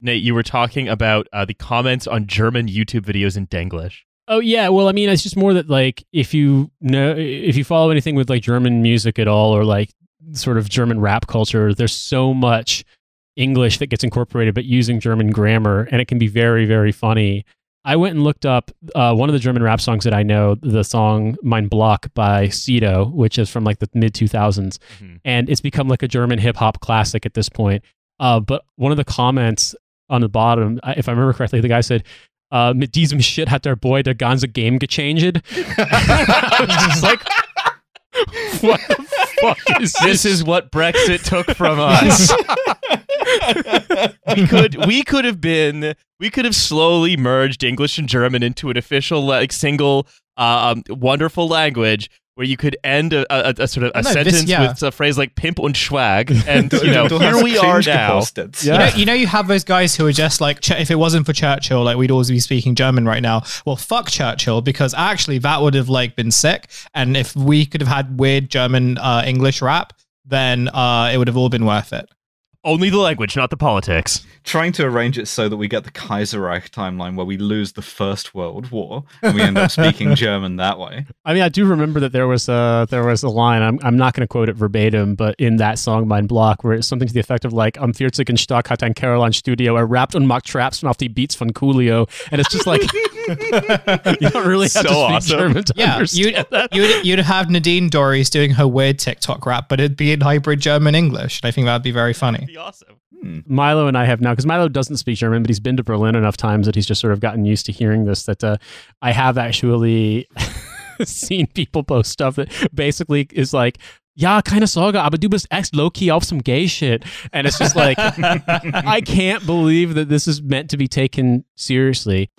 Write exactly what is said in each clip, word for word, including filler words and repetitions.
Nate, you were talking about uh, the comments on German YouTube videos in Denglish. Oh, yeah. Well, I mean, it's just more that, like, if you know, if you follow anything with, like, German music at all, or, like, sort of German rap culture, there's so much English that gets incorporated, but using German grammar, and it can be very, very funny. I went and looked up uh, one of the German rap songs that I know, the song Mein Block by Sido, which is from, like, the mid two thousands. Mm-hmm. And it's become, like, a German hip-hop classic at this point. Uh, but one of the comments on the bottom, if I remember correctly, the guy said, Uh, mit diesem shit hat der Boy der ganze Game gechanged. I was just like, what the fuck is this? This is what Brexit took from us. we could, we could have been, we could have slowly merged English and German into an official, like, single, um, wonderful language where you could end a, a, a sort of a sentence this, yeah. with a phrase like "pimp und schwag," and you know, here we are now. Yeah. You know, you know, you have those guys who are just like, if it wasn't for Churchill, like, we'd always be speaking German right now. Well, fuck Churchill, because actually that would have, like, been sick. And if we could have had weird German uh, English rap, then uh, it would have all been worth it. Only the language, not the politics. Trying to arrange it so that we get the Kaiserreich timeline where we lose the First World War and we end up speaking German that way. I mean, I do remember that there was a, there was a line, I'm I'm not going to quote it verbatim, but in that song, Mein Block, where it's something to the effect of, like, Am vierzig in Stock hat ein Caroline Studio, er rappt und macht Traps und auf die Beats von Coolio. And it's just like, you don't really have so to speak awesome. German to yeah, understand you'd, that. You'd, you'd have Nadine Dorries doing her weird TikTok rap, but it'd be in hybrid German English. And I think that'd be very funny. Be awesome. Hmm. Milo and I have now, because Milo doesn't speak German, but he's been to Berlin enough times that he's just sort of gotten used to hearing this, that uh, I have actually seen people post stuff that basically is like, ja, keine Sorge, aber du bist echt low-key auf some gay shit. And it's just like, I can't believe that this is meant to be taken seriously.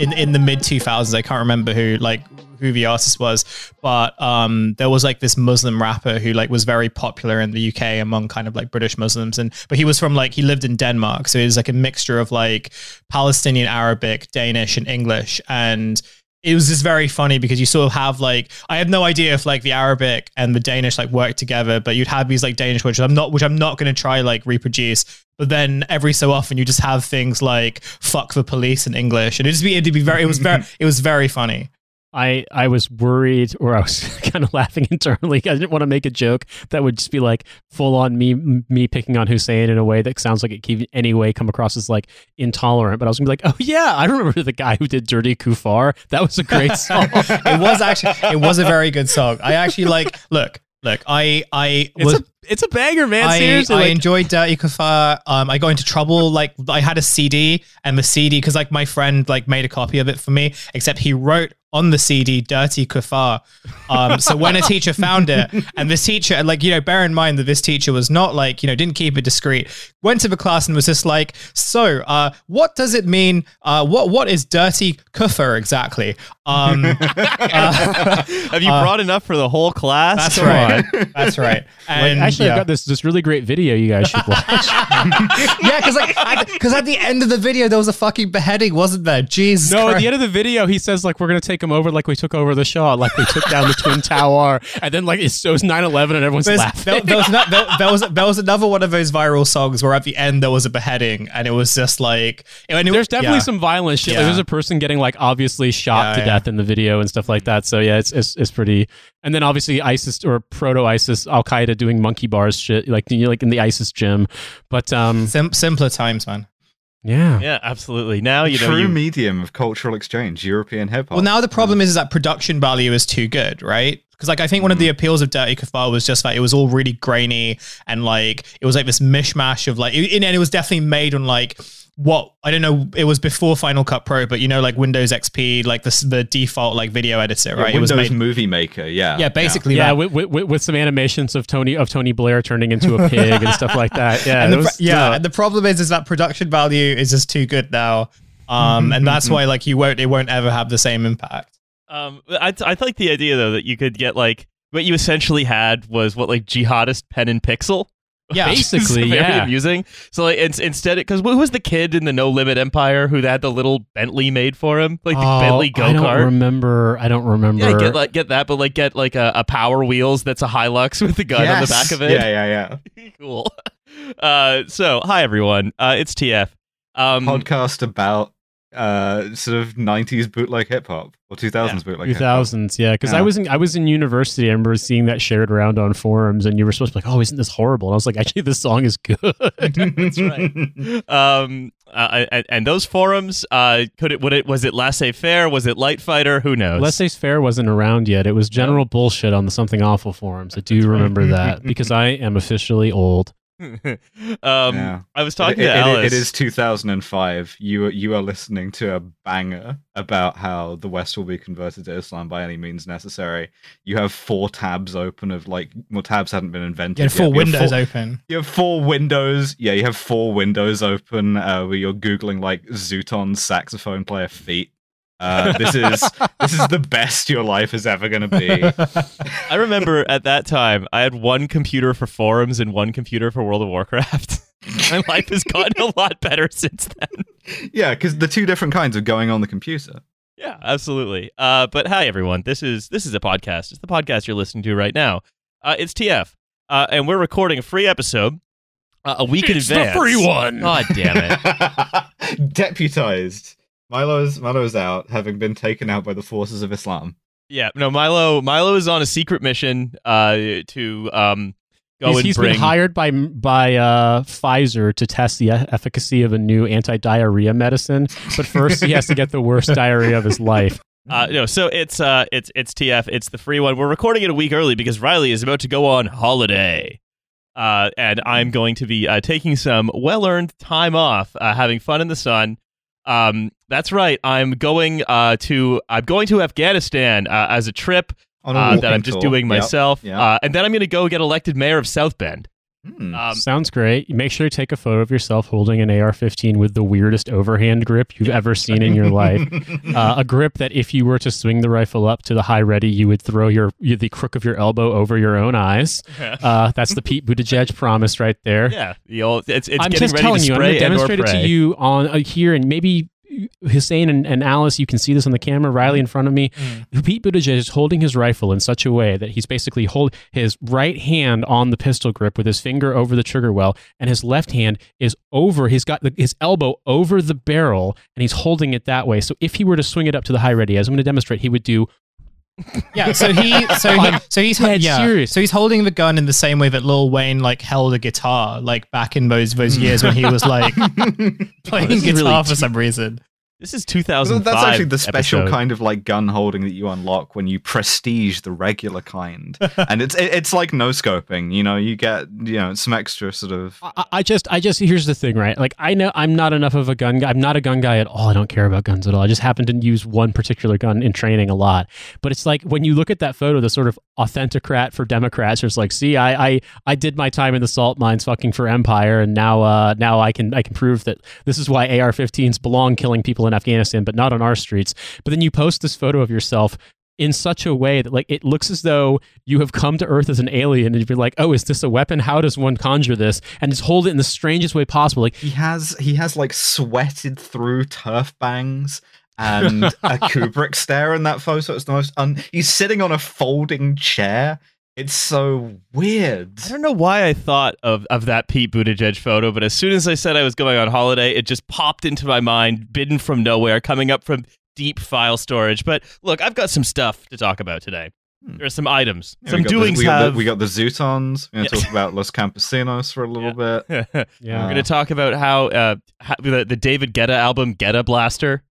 In in the mid two thousands, I can't remember who like who the artist was, but um, there was like this Muslim rapper who like was very popular in the U K among kind of like British Muslims, and but he was from like he lived in Denmark, so it was like a mixture of like Palestinian Arabic, Danish, and English, and it was just very funny because you sort of have like I have no idea if like the Arabic and the Danish like work together, but you'd have these like Danish words which I'm not which I'm not going to try like reproduce. But then every so often you just have things like "fuck the police" in English, and it'd just be it'd be very it was very it was very funny. I, I was worried, or I was kind of laughing internally. I didn't want to make a joke that would just be like full on me me picking on Hussein in a way that sounds like it can anyway come across as like intolerant. But I was gonna be like, oh yeah, I remember the guy who did "Dirty Kufar." That was a great song. It was actually it was a very good song. I actually like look. Look, I, I it's, was, a, it's a banger, man. I, Seriously, I like, enjoyed Dirty Kufar. Um, I got into trouble. Like I had a C D and the C D because like my friend like made a copy of it for me. Except he wrote on the C D "Dirty Kufar." Um, so when a teacher found it, and this teacher, like you know, bear in mind that this teacher was not like you know didn't keep it discreet. Went to the class and was just like, "So, uh, what does it mean? Uh, what what is Dirty Kufar exactly?" Um, uh, Have you uh, brought enough for the whole class? That's Come right. On. That's right. And like, actually, yeah. I've got this this really great video you guys should watch. yeah, because like because at the end of the video there was a fucking beheading, wasn't there? Jesus. No, Christ. At the end of the video he says like we're gonna take him over like we took over the Shah, like we took down the Twin Tower, and then like it shows nine eleven and everyone's there's, laughing. There, there, was not, there, there was there was another one of those viral songs where at the end there was a beheading, and it was just like and it, there's definitely yeah. some violent shit. Yeah. Like, there's a person getting like obviously shot yeah, to yeah. death in the video and stuff like that. So yeah, it's it's, it's pretty. And then obviously ISIS or proto ISIS, Al Qaeda doing monkey bars shit, like you know, like in the ISIS gym. But um, Sim- simpler times, man. Yeah, yeah, absolutely. Now you know, true you, medium of cultural exchange, European hip hop. Well, now the problem is, is that production value is too good, right? Because like I think one of the appeals of Dirty Kufar was just that it was all really grainy and like it was like this mishmash of like, it, and it was definitely made on like. What I don't know, it was before Final Cut Pro, but you know, like Windows X P, like the the default like video editor, right? Yeah, Windows it was made, Movie Maker, yeah, yeah, basically, yeah, yeah with, with with some animations of Tony of Tony Blair turning into a pig and stuff like that. Yeah, and the, was, yeah. yeah. And the problem is, is that production value is just too good now, um, mm-hmm, and that's mm-hmm. why like you won't it won't ever have the same impact. Um, I I like the idea though that you could get like what you essentially had was what like jihadist pen and pixel. Yeah, basically, yeah. Amusing. So like, it's, instead, because who was the kid in the No Limit Empire who had the little Bentley made for him, like the oh, Bentley go kart? I don't remember. I don't remember. Yeah, get like get that, but like get like a, a Power Wheels that's a Hilux with the gun yes. on the back of it. Yeah, yeah, yeah. Cool. Uh, so hi everyone. Uh, it's T F. Um, podcast about uh, sort of nineties bootleg hip hop or two thousands yeah, bootleg hip hop. two thousands, yeah. Because yeah. I was in I was in university. I remember seeing that shared around on forums, and you were supposed to be like, "Oh, isn't this horrible?" And I was like, "Actually, this song is good." That's right. Um, uh, and, and those forums, uh, could it? Would it? Was it laissez faire? Was it light fighter? Who knows? Laissez faire wasn't around yet. It was general bullshit on the Something Awful forums. I do That's remember right. that because I am officially old. um, yeah. I was talking it, to it, Alice. It, it is two thousand five. You you are listening to a banger about how the West will be converted to Islam by any means necessary. You have four tabs open of like, well, tabs hadn't been invented. You had four yet. windows you four, open. You have four windows. Yeah, you have four windows open uh, where you're googling like Zuton saxophone player feet. Uh, this is this is the best your life is ever going to be. I remember at that time, I had one computer for forums and one computer for World of Warcraft. My life has gotten a lot better since then. Yeah, because the two different kinds are going on the computer. Yeah, absolutely. Uh, but hi, everyone. This is this is a podcast. It's the podcast you're listening to right now. Uh, it's T F, uh, and we're recording a free episode uh, a week it's in advance. It's the free one. God damn it. Deputized. Milo's Milo's out, having been taken out by the forces of Islam. Yeah, no, Milo Milo is on a secret mission uh, to um, go he's, and he's bring... He's been hired by by uh, Pfizer to test the efficacy of a new anti-diarrhea medicine, but first he has to get the worst diarrhea of his life. Uh, no, so it's uh, it's it's T F, it's the free one. We're recording it a week early because Riley is about to go on holiday. Uh, and I'm going to be uh, taking some well-earned time off, uh, having fun in the sun. Um, that's right. I'm going uh, to I'm going to Afghanistan uh, as a trip uh, a that I'm just tour. doing myself, yep. Yep. Uh, and then I'm going to go get elected mayor of South Bend. Mm. Um, Sounds great. Make sure you take a photo of yourself holding an A R fifteen with the weirdest overhand grip you've ever seen in your life. Uh, a grip that if you were to swing the rifle up to the high ready, you would throw your, your the crook of your elbow over your own eyes. Uh, that's the Pete Buttigieg promise right there. Yeah, the old, it's, it's I'm getting just ready telling to you. I'm going to demonstrate it to you on uh, here, and maybe Hussein and, and Alice, you can see this on the camera. Riley in front of me. Mm. Pete Buttigieg is holding his rifle in such a way that he's basically hold his right hand on the pistol grip with his finger over the trigger well, and his left hand is over. He's got the, his elbow over the barrel, and he's holding it that way. So if he were to swing it up to the high ready, as I'm going to demonstrate, he would do. Yeah, so he, so he, so he's yeah, yeah. so he's holding the gun in the same way that Lil Wayne like held a guitar like back in those those years when he was like playing oh, guitar really for some reason. This is two thousand five. That's actually the special episode. Kind of like gun holding that you unlock when you prestige the regular kind, and it's it, it's like no scoping. You know, you get you know some extra sort of. I, I just I just here's the thing, right? Like I know I'm not enough of a gun guy. I'm not a gun guy at all. I don't care about guns at all. I just happen to use one particular gun in training a lot. But it's like when you look at that photo, the sort of authenticrat for Democrats, it's like, see, I I I did my time in the salt mines, fucking for empire, and now uh now I can I can prove that this is why A R fifteens belong, killing people in in Afghanistan, but not on our streets. But then you post this photo of yourself in such a way that like it looks as though you have come to Earth as an alien, and you'd be like, "Oh, is this a weapon? How does one conjure this?" And just hold it in the strangest way possible. Like he has, he has like sweated through turf bangs and a Kubrick stare in that photo. It's the most. Un- He's sitting on a folding chair. It's so weird. I don't know why I thought of, of that Pete Buttigieg photo, but as soon as I said I was going on holiday, it just popped into my mind, bidden from nowhere, coming up from deep file storage. But look, I've got some stuff to talk about today. Hmm. There are some items, yeah, some doings the, we have. Got the, we got the Zutons. We're going to yeah. talk about Los Campesinos for a little yeah. bit. yeah. We're going to talk about how, uh, how the, the David Guetta album, Guetta Blaster.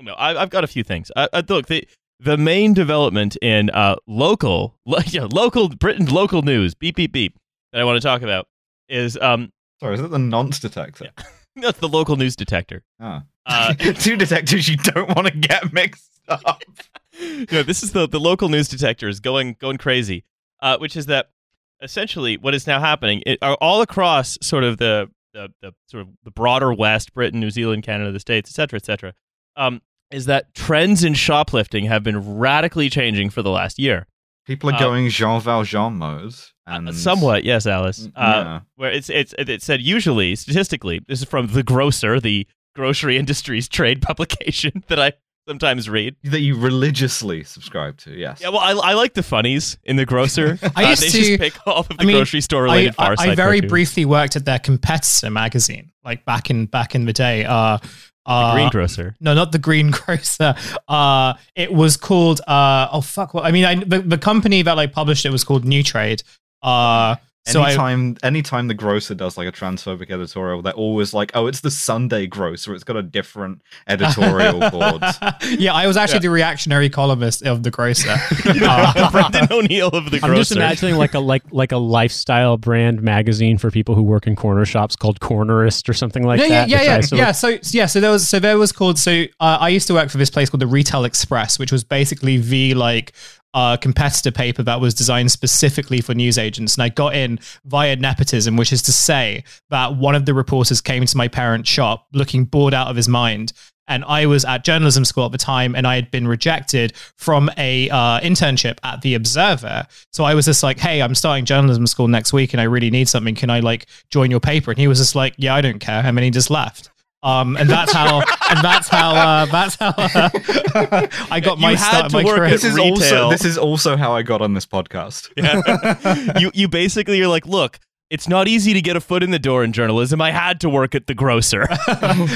No, I, I've got a few things. I, I, look, the... The main development in uh, local, lo- yeah, local Britain, local news, beep, beep, beep, that I want to talk about is... Um, Sorry, is that the nonce detector? Yeah. That's the local news detector. Oh. Uh, Two detectors you don't want to get mixed up. No, this is the, the local news detector is going, going crazy, uh, which is that essentially what is now happening it, are all across sort of the, the, the sort of the broader West, Britain, New Zealand, Canada, the States, et cetera, et cetera. Um, is that trends in shoplifting have been radically changing for the last year. People are uh, going Jean Valjean mode. And... Uh, somewhat, yes, Alice. Uh, yeah. Where it's it's it said usually statistically. This is from The Grocer, the grocery industry's trade publication that I sometimes read, that you religiously subscribe to. Yes. Yeah. Well, I, I like the funnies in The Grocer. I uh, used they to just pick all of the I mean, grocery store related. I, I, I very cartoons. briefly worked at their competitor magazine, like back in back in the day. Uh, Uh, the Greengrocer. No, not The Greengrocer. Uh, it was called, uh, oh, fuck. What I mean, I, the, the company that like published it was called New Trade. Uh, so anytime, I, anytime the grocer does like a transphobic editorial, they're always like, oh, it's the Sunday Grocer. It's got a different editorial board. Yeah, I was actually yeah. the reactionary columnist of The Grocer. uh, Brendan O'Neill of The Grocer. I'm just imagining like a, like, like a lifestyle brand magazine for people who work in corner shops called Cornerist or something like yeah, that. Yeah, yeah, yeah. yeah. So, yeah, so there was, so there was called, so uh, I used to work for this place called the Retail Express, which was basically the like, Uh, competitor paper that was designed specifically for news agents, and I got in via nepotism, which is to say that one of the reporters came to my parents' shop looking bored out of his mind, and I was at journalism school at the time, and I had been rejected from a uh, internship at The Observer, so I was just like, hey, I'm starting journalism school next week and I really need something, can I like join your paper? And he was just like, yeah, I don't care. And then he just left. Um, and that's how, and that's how, uh, that's how uh, I got my start. My career. This is also, this is also how I got on this podcast. Yeah. you, you basically are like, look, it's not easy to get a foot in the door in journalism. I had to work at The Grocer.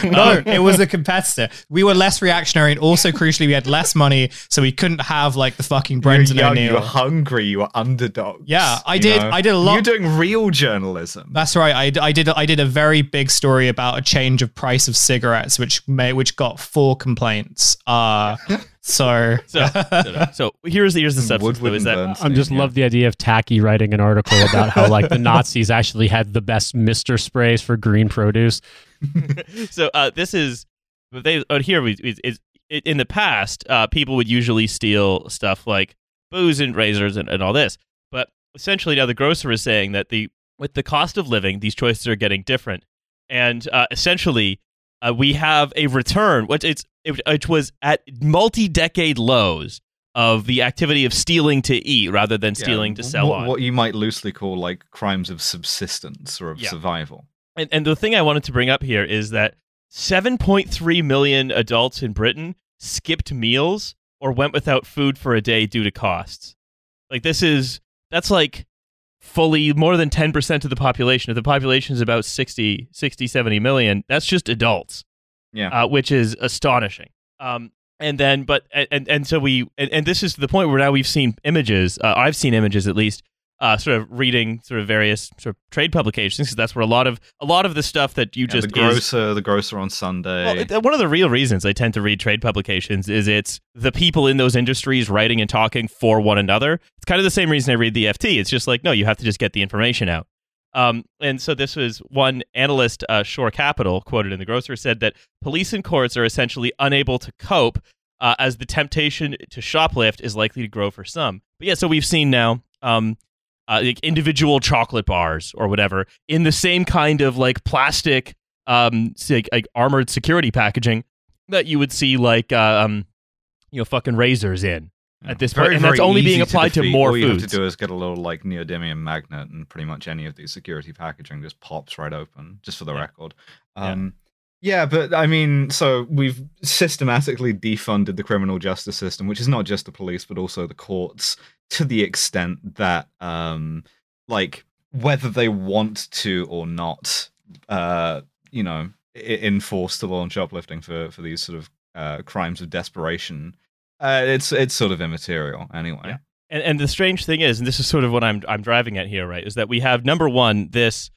No, it was a competitor. We were less reactionary, and also crucially, we had less money, so we couldn't have like the fucking Brendan O'Neill. You were hungry. You were underdogs. Yeah, I did. Know? I did a lot. You're doing real journalism. That's right. I, I did. I did a very big story about a change of price of cigarettes, which may, which got four complaints. Uh, So, so, so here's the here's the substance. Though, is that Bernstein, I just yeah. love the idea of Tacky writing an article about how like the Nazis actually had the best Mister Sprays for green produce. So uh, this is they uh, here we is, is in the past uh, people would usually steal stuff like booze and razors and, and all this, but essentially now the grocer is saying that the with the cost of living these choices are getting different, and uh, essentially. Uh, we have a return, which it's it, it was at multi-decade lows of the activity of stealing to eat rather than stealing yeah, to sell what, on. What you might loosely call like crimes of subsistence or of yeah. survival. And, and the thing I wanted to bring up here is that seven point three million adults in Britain skipped meals or went without food for a day due to costs. Like this is, that's like fully more than ten percent of the population. If the population is about sixty, seventy million, that's just adults. Yeah. Uh, which is astonishing. Um, and then, but, and, and so we, and, and this is the point where now we've seen images, uh, I've seen images at least, uh, sort of reading sort of various sort of trade publications, because that's where a lot of, a lot of the stuff that you yeah, just. The Grocer, is, the Grocer on Sunday. Well, it, one of the real reasons I tend to read trade publications is it's the people in those industries writing and talking for one another. It's kind of the same reason I read the F T. It's just like, no, you have to just get the information out. Um, and so this was one analyst, uh, Shore Capital, quoted in The Grocer, said that police and courts are essentially unable to cope uh, as the temptation to shoplift is likely to grow for some. But yeah, so we've seen now um, uh, like individual chocolate bars or whatever in the same kind of like plastic, um, like, like armored security packaging that you would see like, uh, um, you know, fucking razors in. At this very, point, and that's only being applied to, to more foods. All you have to do is get a little like neodymium magnet, and pretty much any of these security packaging just pops right open. Just for the yeah. record, um, yeah. yeah. But I mean, so we've systematically defunded the criminal justice system, which is not just the police but also the courts, to the extent that, um, like, whether they want to or not, uh, you know, enforce the law on shoplifting for for these sort of uh, crimes of desperation. Uh, it's it's sort of immaterial anyway. Yeah. And and the strange thing is, and this is sort of what I'm I'm driving at here, right? Is that we have number one this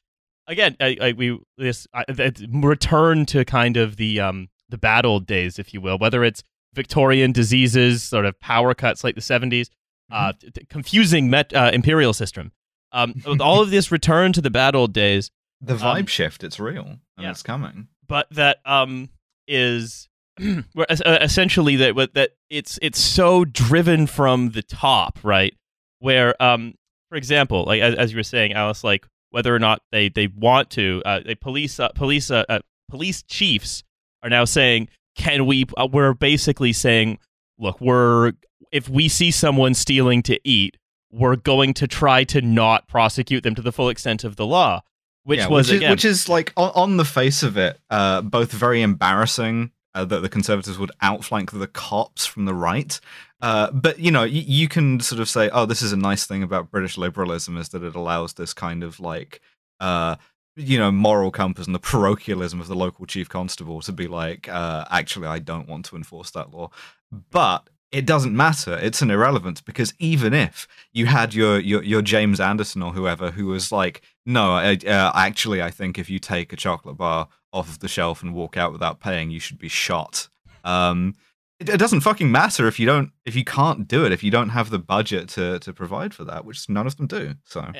again I, I, we this I, return to kind of the um the bad old days, if you will, whether it's Victorian diseases, sort of power cuts like the seventies, mm-hmm. uh, t- t- confusing met uh, imperial system, um, all of this return to the bad old days. The vibe um, shift, it's real and yeah. it's coming, but that um is. Where essentially that that it's it's so driven from the top, right? Where, um, for example, like as, as you were saying, Alice, like whether or not they, they want to, uh, they police uh, police uh, uh, police chiefs are now saying, "Can we?" Uh, we're basically saying, "Look, we're if we see someone stealing to eat, we're going to try to not prosecute them to the full extent of the law, which yeah, was which is, again, which is like on, on the face of it, uh, both very embarrassing uh, that the Conservatives would outflank the cops from the right. Uh, but, you know, y- you can sort of say, oh, this is a nice thing about British liberalism is that it allows this kind of like, uh, you know, moral compass and the parochialism of the local chief constable to be like, uh, actually, I don't want to enforce that law. But it doesn't matter. It's an irrelevance because even if you had your your, your James Anderson or whoever who was like, no, I, uh, actually, I think if you take a chocolate bar off of the shelf and walk out without paying, you should be shot. Um It doesn't fucking matter if you don't, if you can't do it, if you don't have the budget to, to provide for that, which none of them do. So,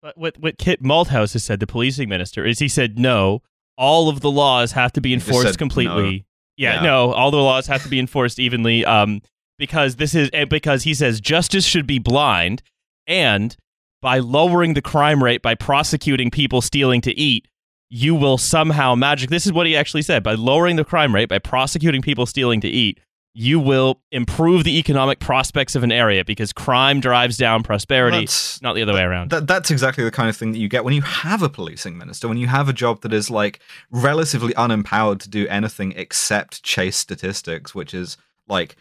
but what what Kit Malthouse has said, the policing minister, is he said no, all of the laws have to be enforced said, completely. No. Yeah, yeah, no, all the laws have to be enforced evenly. Um, because this is because he says justice should be blind, and by lowering the crime rate by prosecuting people stealing to eat, you will somehow magic. This is what he actually said: by lowering the crime rate by prosecuting people stealing to eat, you will improve the economic prospects of an area because crime drives down prosperity, that's, not the other that, way around. That, that's exactly the kind of thing that you get when you have a policing minister, when you have a job that is like relatively unempowered to do anything except chase statistics, which is like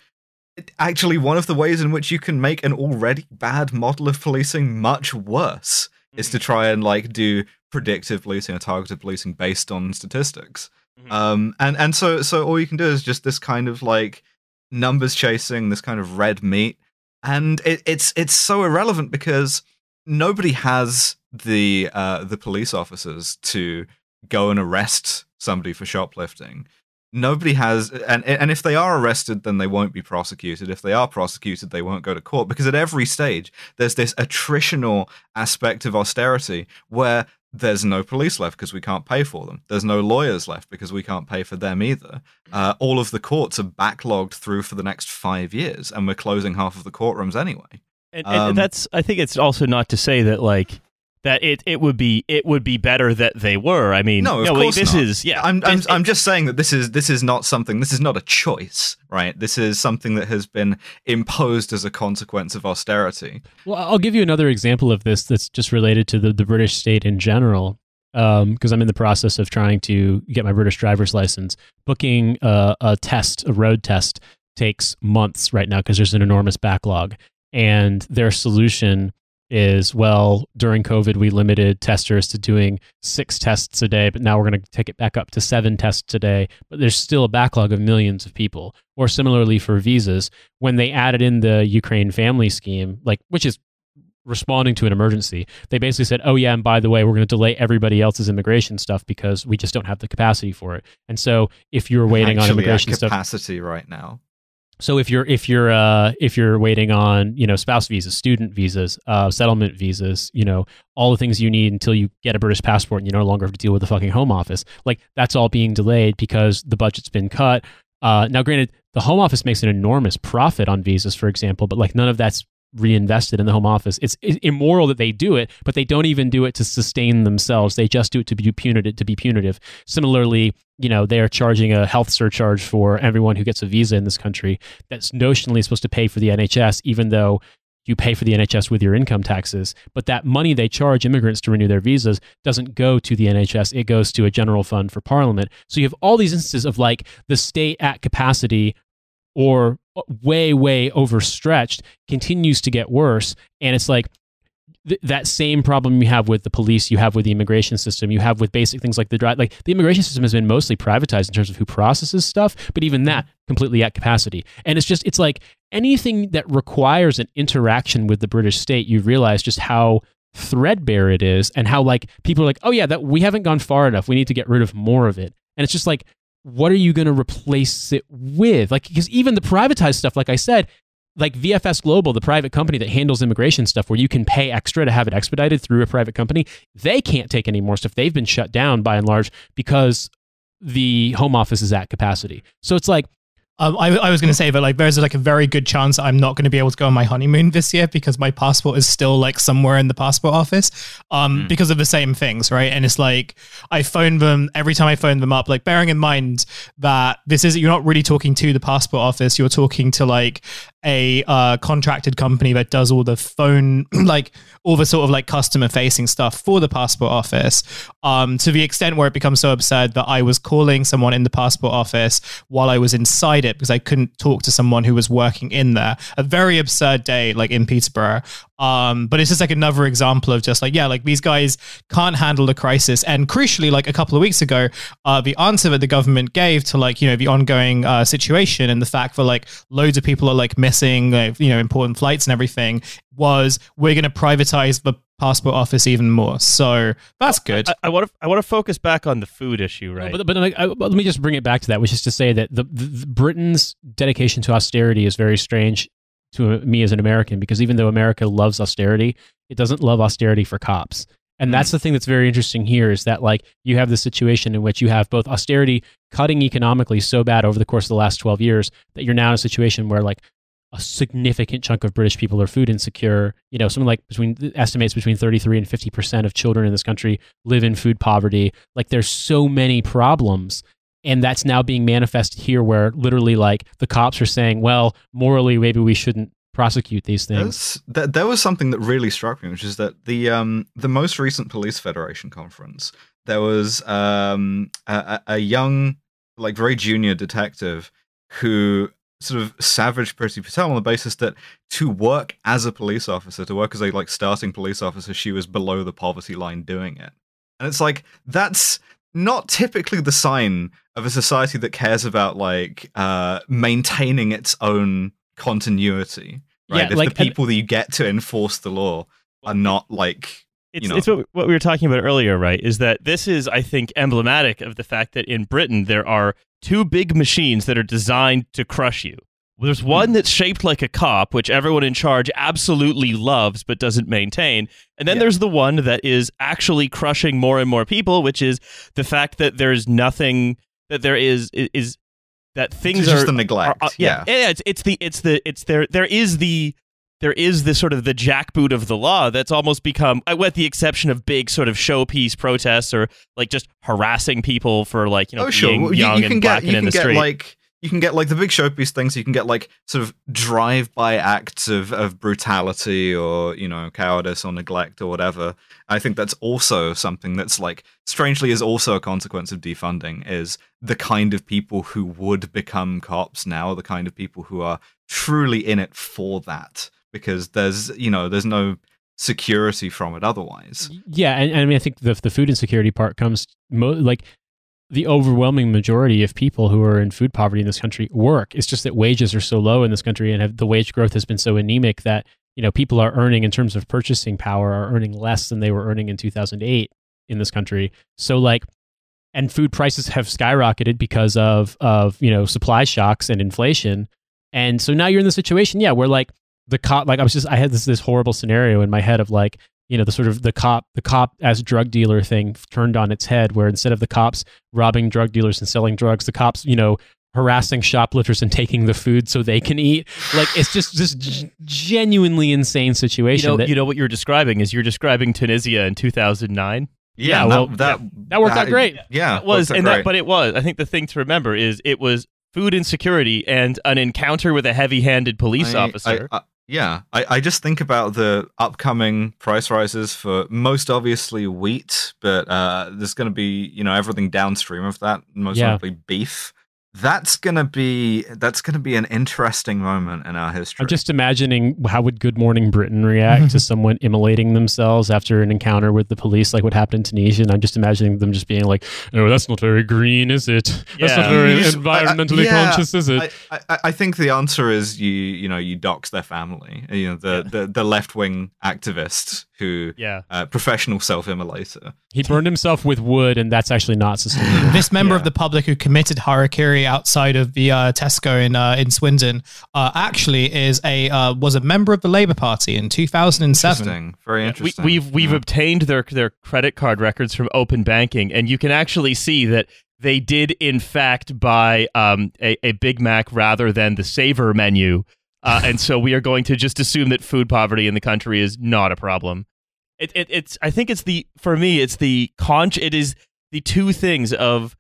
actually one of the ways in which you can make an already bad model of policing much worse mm-hmm. is to try and like do predictive policing or targeted policing based on statistics. Mm-hmm. Um, and, and so, so all you can do is just this kind of like numbers chasing, this kind of red meat, and it, it's it's so irrelevant because nobody has the uh, the police officers to go and arrest somebody for shoplifting. Nobody has, and and if they are arrested, then they won't be prosecuted. If they are prosecuted, they won't go to court because at every stage there's this attritional aspect of austerity where there's no police left because we can't pay for them. There's no lawyers left because we can't pay for them either. Uh, all of the courts are backlogged through for the next five years, and we're closing half of the courtrooms anyway. And, um, and that's, I think it's also not to say that like that it, it would be it would be better that they were. I mean, no, of no, course this not. is yeah. I'm I'm, I'm just saying that this is this is not something. This is not a choice, right? This is something that has been imposed as a consequence of austerity. Well, I'll give you another example of this that's just related to the, the British state in general, because um, I'm in the process of trying to get my British driver's license. Booking a, a test, a road test, takes months right now because there's an enormous backlog, and their solution is, well, during COVID, we limited testers to doing six tests a day, but now we're going to take it back up to seven tests a day. But there's still a backlog of millions of people. Or similarly for visas, when they added in the Ukraine family scheme, like which is responding to an emergency, they basically said, oh yeah, and by the way, we're going to delay everybody else's immigration stuff because we just don't have the capacity for it. And so if you're waiting Actually, on immigration capacity stuff... capacity right now. So if you're if you're uh, if you're waiting on, you know, spouse visas, student visas, uh, settlement visas, you know, all the things you need until you get a British passport and you no longer have to deal with the fucking Home Office, like that's all being delayed because the budget's been cut. Uh, now, granted, the Home Office makes an enormous profit on visas, for example, but like none of that's reinvested in the Home Office. It's immoral that they do it, but they don't even do it to sustain themselves. They just do it to be punitive. To be punitive. Similarly, you know, they are charging a health surcharge for everyone who gets a visa in this country. That's notionally supposed to pay for the N H S, even though you pay for the N H S with your income taxes. But that money they charge immigrants to renew their visas doesn't go to the N H S. It goes to a general fund for Parliament. So you have all these instances of like the state at capacity or way, way overstretched, continues to get worse. And it's like th- that same problem you have with the police, you have with the immigration system, you have with basic things like the drive. Like the immigration system has been mostly privatized in terms of who processes stuff, but even that completely at capacity. And it's just, it's like anything that requires an interaction with the British state, you realize just how threadbare it is and how like people are like, oh yeah, that we haven't gone far enough. We need to get rid of more of it. And it's just like, what are you going to replace it with? Like, because even the privatized stuff, like I said, like V F S Global, the private company that handles immigration stuff where you can pay extra to have it expedited through a private company, they can't take any more stuff. They've been shut down by and large because the Home Office is at capacity. So it's like, Um, I, I was going to say, but like, there's like a very good chance that I'm not going to be able to go on my honeymoon this year because my passport is still like somewhere in the passport office, um, mm. because of the same things, right? And it's like I phone them every time I phone them up, like bearing in mind that this is you're not really talking to the passport office, you're talking to like a uh, contracted company that does all the phone, like all the sort of like customer facing stuff for the passport office, um, to the extent where it becomes so absurd that I was calling someone in the passport office while I was inside it because I couldn't talk to someone who was working in there. A very absurd day, like in Peterborough. Um, but it's just like another example of just like, yeah, like these guys can't handle the crisis. And crucially, like a couple of weeks ago, uh, the answer that the government gave to like, you know, the ongoing uh, situation and the fact that like loads of people are like missing, like, you know, important flights and everything was we're going to privatize the passport office even more. So that's good. I want to I want to focus back on the food issue, right? No, but but, I, I, but let me just bring it back to that, which is to say that the, the, the Britain's dedication to austerity is very strange to me as an American, because even though America loves austerity, it doesn't love austerity for cops. And that's the thing that's very interesting here is that like you have the situation in which you have both austerity cutting economically so bad over the course of the last twelve years that you're now in a situation where like a significant chunk of British people are food insecure. You know, something like between estimates between thirty-three and fifty percent of children in this country live in food poverty. Like there's so many problems. And that's now being manifested here where literally like the cops are saying, well, morally, maybe we shouldn't prosecute these things. That, that was something that really struck me, which is that the um, the most recent Police Federation conference, there was um, a, a young, like very junior detective who sort of savaged Priti Patel on the basis that to work as a police officer, to work as a like starting police officer, she was below the poverty line doing it. And it's like, that's not typically the sign of a society that cares about like uh, maintaining its own continuity, right? Yeah, if like, the people that you get to enforce the law are not like, it's, you know. It's what, what we were talking about earlier, right? Is that this is, I think, emblematic of the fact that in Britain, there are two big machines that are designed to crush you. There's one that's shaped like a cop, which everyone in charge absolutely loves but doesn't maintain. And then yeah. there's the one that is actually crushing more and more people, which is the fact that there's nothing, that there is, is that things it's just are... the neglect, are, are, yeah. yeah. It's, it's the, it's the, it's there, there is the... There is this sort of the jackboot of the law that's almost become, with the exception of big sort of showpiece protests or like just harassing people for like, you know, oh, sure. being well, you, young you and black and in the get street. Like, you can get like the big showpiece things. You can get like sort of drive-by acts of, of brutality or, you know, cowardice or neglect or whatever. I think that's also something that's like strangely is also a consequence of defunding is the kind of people who would become cops now, the kind of people who are truly in it for that. Because there's, you know, there's no security from it otherwise. Yeah, and, and I mean, I think the the food insecurity part comes mo- like the overwhelming majority of people who are in food poverty in this country work. It's just that wages are so low in this country, and have, the wage growth has been so anemic that you know people are earning in terms of purchasing power are earning less than they were earning in two thousand eight in this country. So like, and food prices have skyrocketed because of of you know supply shocks and inflation, and so now you're in the situation, yeah, where like. The cop, like I was just, I had this this horrible scenario in my head of like, you know, the sort of the cop, the cop as drug dealer thing turned on its head, where instead of the cops robbing drug dealers and selling drugs, the cops, you know, harassing shoplifters and taking the food so they can eat. Like it's just this g- genuinely insane situation. You know, that, you know what you're describing is you're describing Tunisia in two thousand nine. Yeah, yeah well, that that, yeah, that worked that, out great. Yeah, it was, and that, but it was. I think the thing to remember is it was food insecurity and an encounter with a heavy-handed police I, officer. I, I, Yeah, I, I just think about the upcoming price rises for most obviously wheat, but uh, there's going to be, you know, everything downstream of that, most yeah. likely beef. That's going to be that's going to be an interesting moment in our history. I'm just imagining how would Good Morning Britain react to someone immolating themselves after an encounter with the police, like what happened in Tunisia. And I'm just imagining them just being like, "Oh, that's not very green, is it? Yeah. That's not very just, environmentally I, I, yeah, conscious, is it?" I, I, I think the answer is you you know you dox their family. You know the yeah. the, the left wing activists who yeah. uh, professional self-immolator. He burned himself with wood, and that's actually not sustainable. This member yeah. of the public who committed harakiri outside of the uh, Tesco in uh, in Swindon uh, actually is a uh, was a member of the Labour Party in two thousand seven. Interesting. Very interesting. We, we've we've yeah. obtained their their credit card records from open banking, and you can actually see that they did in fact buy um, a, a Big Mac rather than the Saver menu, uh, and so we are going to just assume that food poverty in the country is not a problem. It, it it's I think it's the for me it's the con it is the two things of.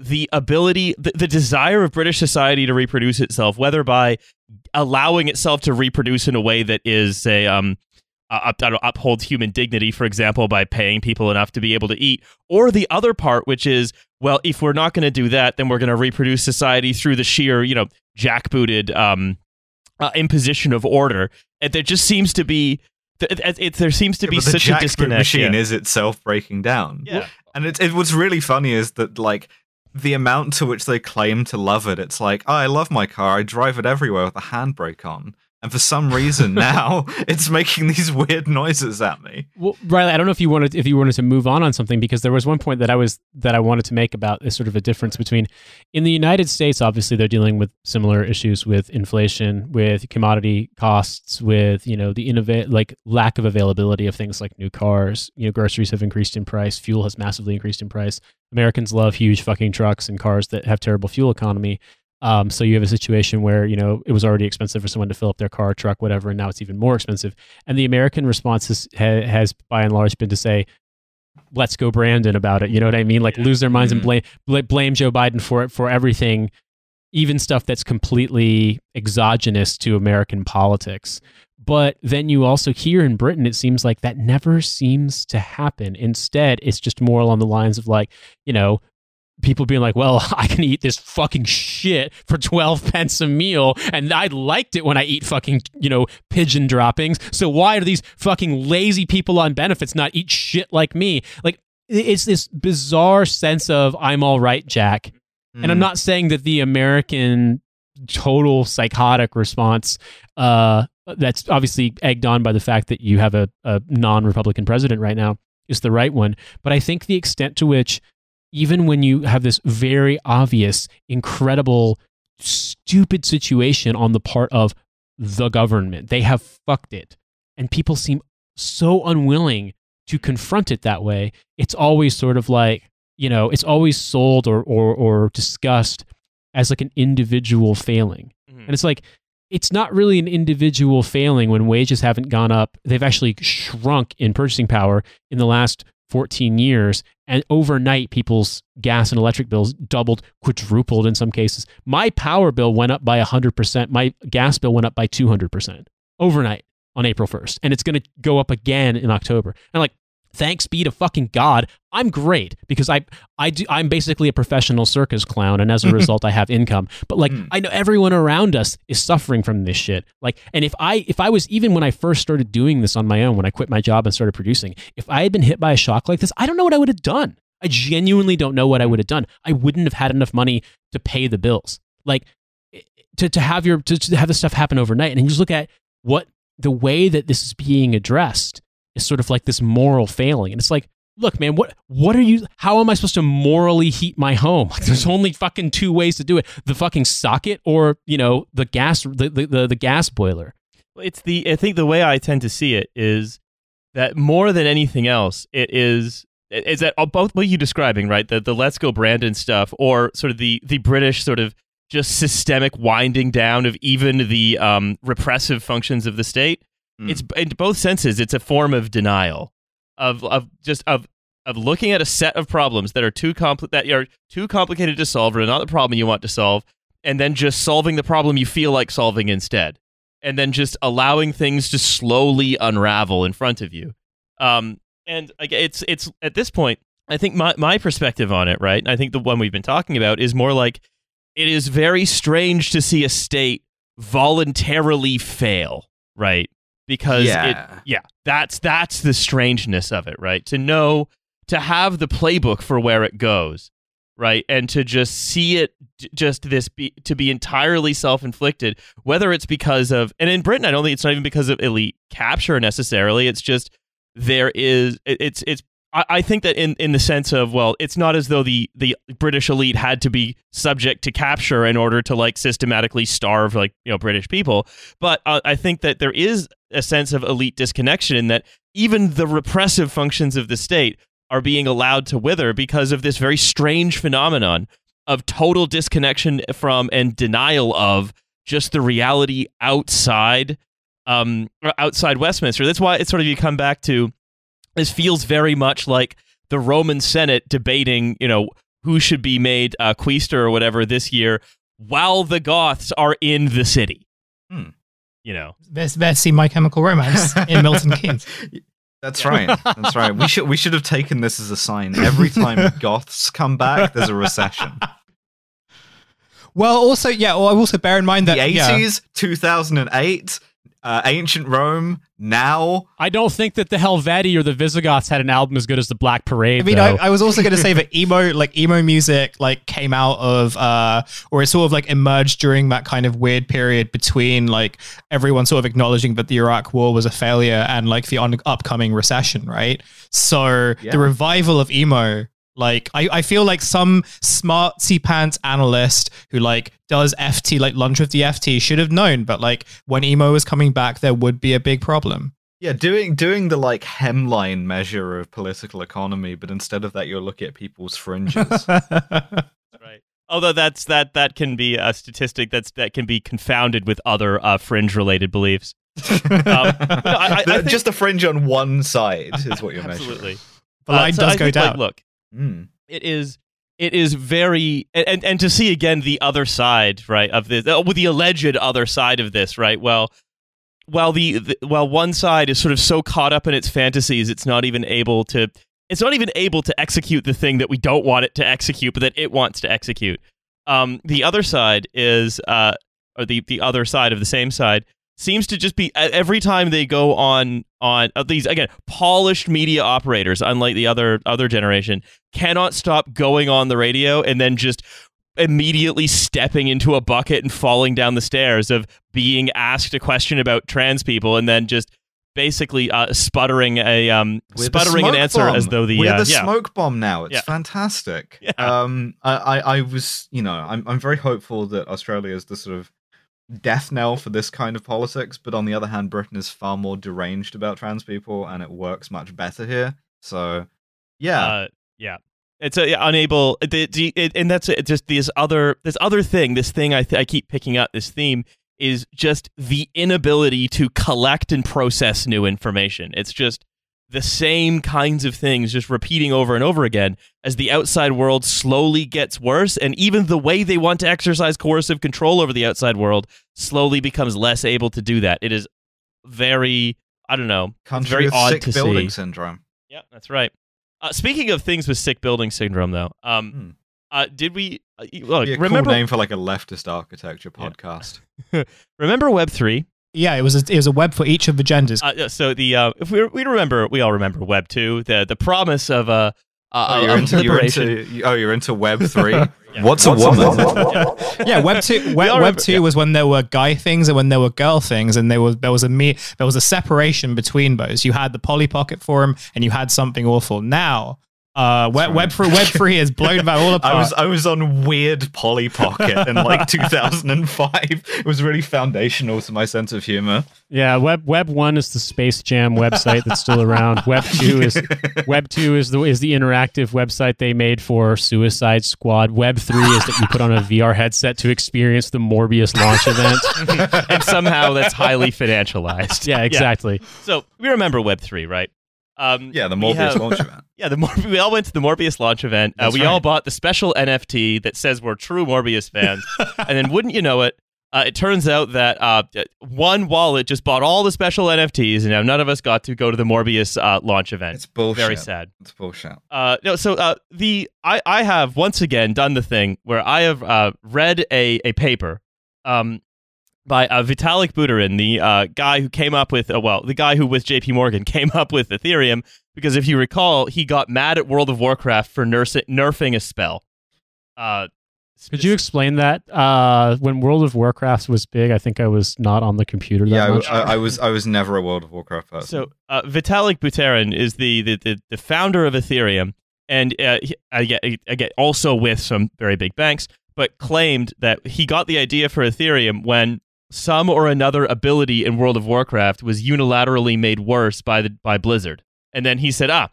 The ability, the, the desire of British society to reproduce itself, whether by allowing itself to reproduce in a way that is a um uh, up, upholds human dignity, for example, by paying people enough to be able to eat, or the other part, which is, well, if we're not going to do that, then we're going to reproduce society through the sheer, you know, jackbooted um, uh, imposition of order. And there just seems to be, it, it, it, there seems to yeah, be such a disconnect. The jackboot machine yeah. is itself breaking down. Yeah. And it, it, what's really funny is that, like, the amount to which they claim to love it, it's like, oh, I love my car, I drive it everywhere with a handbrake on. And for some reason now, it's making these weird noises at me. Well, Riley, I don't know if you wanted if you wanted to move on on something, because there was one point that I was that I wanted to make about this sort of a difference between, in the United States, obviously they're dealing with similar issues with inflation, with commodity costs, with, you know, the innova- like lack of availability of things like new cars. You know, groceries have increased in price, fuel has massively increased in price. Americans love huge fucking trucks and cars that have terrible fuel economy. Um, so you have a situation where, you know, it was already expensive for someone to fill up their car, truck, whatever, and now it's even more expensive. And the American response has, has by and large been to say, let's go Brandon about it. You know what I mean? Like, lose their minds and blame, blame Joe Biden for it, for everything, even stuff that's completely exogenous to American politics. But then you also hear in Britain, it seems like that never seems to happen. Instead, it's just more along the lines of, like, you know, people being like, well, I can eat this fucking shit for twelve pence a meal, and I liked it when I eat fucking, you know, pigeon droppings. So why are these fucking lazy people on benefits not eat shit like me? Like, it's this bizarre sense of, I'm all right, Jack. Mm. And I'm not saying that the American total psychotic response, uh, that's obviously egged on by the fact that you have a, a non-Republican president right now, is the right one. But I think the extent to which, even when you have this very obvious, incredible, stupid situation on the part of the government, they have fucked it. And people seem so unwilling to confront it that way. It's always sort of like, you know, it's always sold or or, or discussed as like an individual failing. Mm-hmm. And it's like, it's not really an individual failing when wages haven't gone up. They've actually shrunk in purchasing power in the last fourteen years, and overnight people's gas and electric bills doubled, quadrupled in some cases. My power bill went up by one hundred percent. My gas bill went up by two hundred percent overnight on April first, and it's going to go up again in October. And, like, thanks be to fucking God, I'm great, because I, I do, I'm basically a professional circus clown, and as a result, I have income. But, like, I know everyone around us is suffering from this shit. Like, and if I, if I was, even when I first started doing this on my own, when I quit my job and started producing, if I had been hit by a shock like this, I don't know what I would have done. I genuinely don't know what I would have done. I wouldn't have had enough money to pay the bills. Like, to to have your to, to have this stuff happen overnight, and you just look at what the way that this is being addressed. It's sort of like this moral failing. And it's like, look, man, what what are you, how am I supposed to morally heat my home? Like, there's only fucking two ways to do it. The fucking socket, or, you know, the gas, the, the, the, the gas boiler. It's the, I think the way I tend to see it is that more than anything else, it is, is that both what you're describing, right? The, the let's go Brandon stuff, or sort of the, the British sort of just systemic winding down of even the um, repressive functions of the state. It's in both senses. It's a form of denial, of of just of of looking at a set of problems that are too compli- that are too complicated to solve, or not the problem you want to solve, and then just solving the problem you feel like solving instead, and then just allowing things to slowly unravel in front of you. Um, and it's it's at this point, I think my my perspective on it, right? I think the one we've been talking about is more like, it is very strange to see a state voluntarily fail, right? Because yeah. it, yeah, that's that's the strangeness of it, right? To know, to have the playbook for where it goes, right? And to just see it, just this, be, to be entirely self-inflicted, whether it's because of, and in Britain, I don't think it's not even because of elite capture necessarily. It's just, there is, it, it's, it's. I, I think that in, in the sense of, well, it's not as though the, the British elite had to be subject to capture in order to, like, systematically starve, like, you know, British people. But uh, I think that there is a sense of elite disconnection in that even the repressive functions of the state are being allowed to wither because of this very strange phenomenon of total disconnection from and denial of just the reality outside um, outside Westminster. That's why it's sort of, you come back to, this feels very much like the Roman Senate debating, you know, who should be made uh, quaestor or whatever this year, while the Goths are in the city. Hmm. You know, best best see My Chemical Romance in Milton Keynes. That's yeah. right. That's right. We should we should have taken this as a sign. Every time Goths come back, there's a recession. Well, also, yeah. Well, I also bear in mind that the eighties, yeah. two thousand eight, uh, ancient Rome. Now, I don't think that the Helvetii or the Visigoths had an album as good as the Black Parade. I mean, I, I was also going to say that emo, like emo music, like came out of, uh, or it sort of like emerged during that kind of weird period between like everyone sort of acknowledging that the Iraq War was a failure and like the on- upcoming recession, right? So yeah. the revival of emo. Like, I, I feel like some smarty pants analyst who like does F T, like lunch with the F T, should have known, but like when emo was coming back, there would be a big problem. Yeah, doing doing the like hemline measure of political economy, but instead of that, you're looking at people's fringes. Right. Although that's that that can be a statistic that's that can be confounded with other uh, fringe related beliefs. um, no, I, I think... Just a fringe on one side is what you're Absolutely. measuring. The line uh, so does I go think, down. Like, look. Mm. It is, it is very, and, and to see again the other side, right, of this, with the alleged other side of this, right? Well, while the, the while one side is sort of so caught up in its fantasies, it's not even able to, it's not even able to execute the thing that we don't want it to execute, but that it wants to execute. Um, the other side is, uh, or the the other side of the same side. Seems to just be every time they go on on uh, these again polished media operators, unlike the other other generation, cannot stop going on the radio and then just immediately stepping into a bucket and falling down the stairs of being asked a question about trans people and then just basically uh, sputtering a um We're sputtering an answer bomb. as though the We're uh, the yeah. smoke bomb now. It's yeah. fantastic. Yeah. Um, I, I I was you know I'm I'm very hopeful that Australia is the sort of death knell for this kind of politics, but on the other hand, Britain is far more deranged about trans people, and it works much better here. So, yeah, uh, yeah, it's uh, unable. The, the, it, and that's it, just this other this other thing. This thing I th- I keep picking up. This theme is just the inability to collect and process new information. It's just the same kinds of things just repeating over and over again as the outside world slowly gets worse, and even the way they want to exercise coercive control over the outside world slowly becomes less able to do that. It is very, I don't know, Country very with odd sick to building see. Syndrome. Yeah, that's right. Uh, speaking of things with sick building syndrome, though, um, hmm. uh, did we... Uh, look, be a remember, cool name for like a leftist architecture podcast. Yeah. Remember Web three? Yeah, it was a, it was a web for each of the genders. Uh, so the uh, if we we remember we all remember Web two, the the promise of a uh, oh, you're into, liberation. You're into, oh, you're into Web three. Yeah. What's a woman? yeah. yeah, Web two. Web, web two yeah. was when there were guy things and when there were girl things, and there was there was a me there was a separation between those. You had the Polly Pocket forum, and you had Something Awful. Now. Uh, web, web free, web free has blown about all apart. I was I was on weird Polly Pocket in like two thousand five. It was really foundational to my sense of humor. Yeah, web web one is the Space Jam website that's still around. Web two is web two is the is the interactive website they made for Suicide Squad. Web three is that you put on a V R headset to experience the Morbius launch event, and somehow that's highly financialized. Yeah, exactly. Yeah. So we remember Web three, right? Um, yeah, the Morbius have, launch event. Yeah, the Mor- we all went to the Morbius launch event. Uh, we right. all bought the special N F T that says we're true Morbius fans. And then wouldn't you know it, uh, it turns out that uh, one wallet just bought all the special N F Ts, and now none of us got to go to the Morbius uh, launch event. It's bullshit. Very sad. It's bullshit. Uh, no, so uh, the I, I have once again done the thing where I have uh, read a, a paper um, by uh, Vitalik Buterin, the uh, guy who came up with, uh, well, the guy who with J P Morgan came up with Ethereum, because if you recall, he got mad at World of Warcraft for nurse- nerfing a spell. Uh, Could you explain that? Uh, when World of Warcraft was big, I think I was not on the computer that yeah, much. Yeah, I, I, I was I was never a World of Warcraft person. So uh, Vitalik Buterin is the, the, the, the founder of Ethereum, and uh, he, I, I get also with some very big banks, but claimed that he got the idea for Ethereum when some or another ability in World of Warcraft was unilaterally made worse by the by Blizzard. And then he said, ah,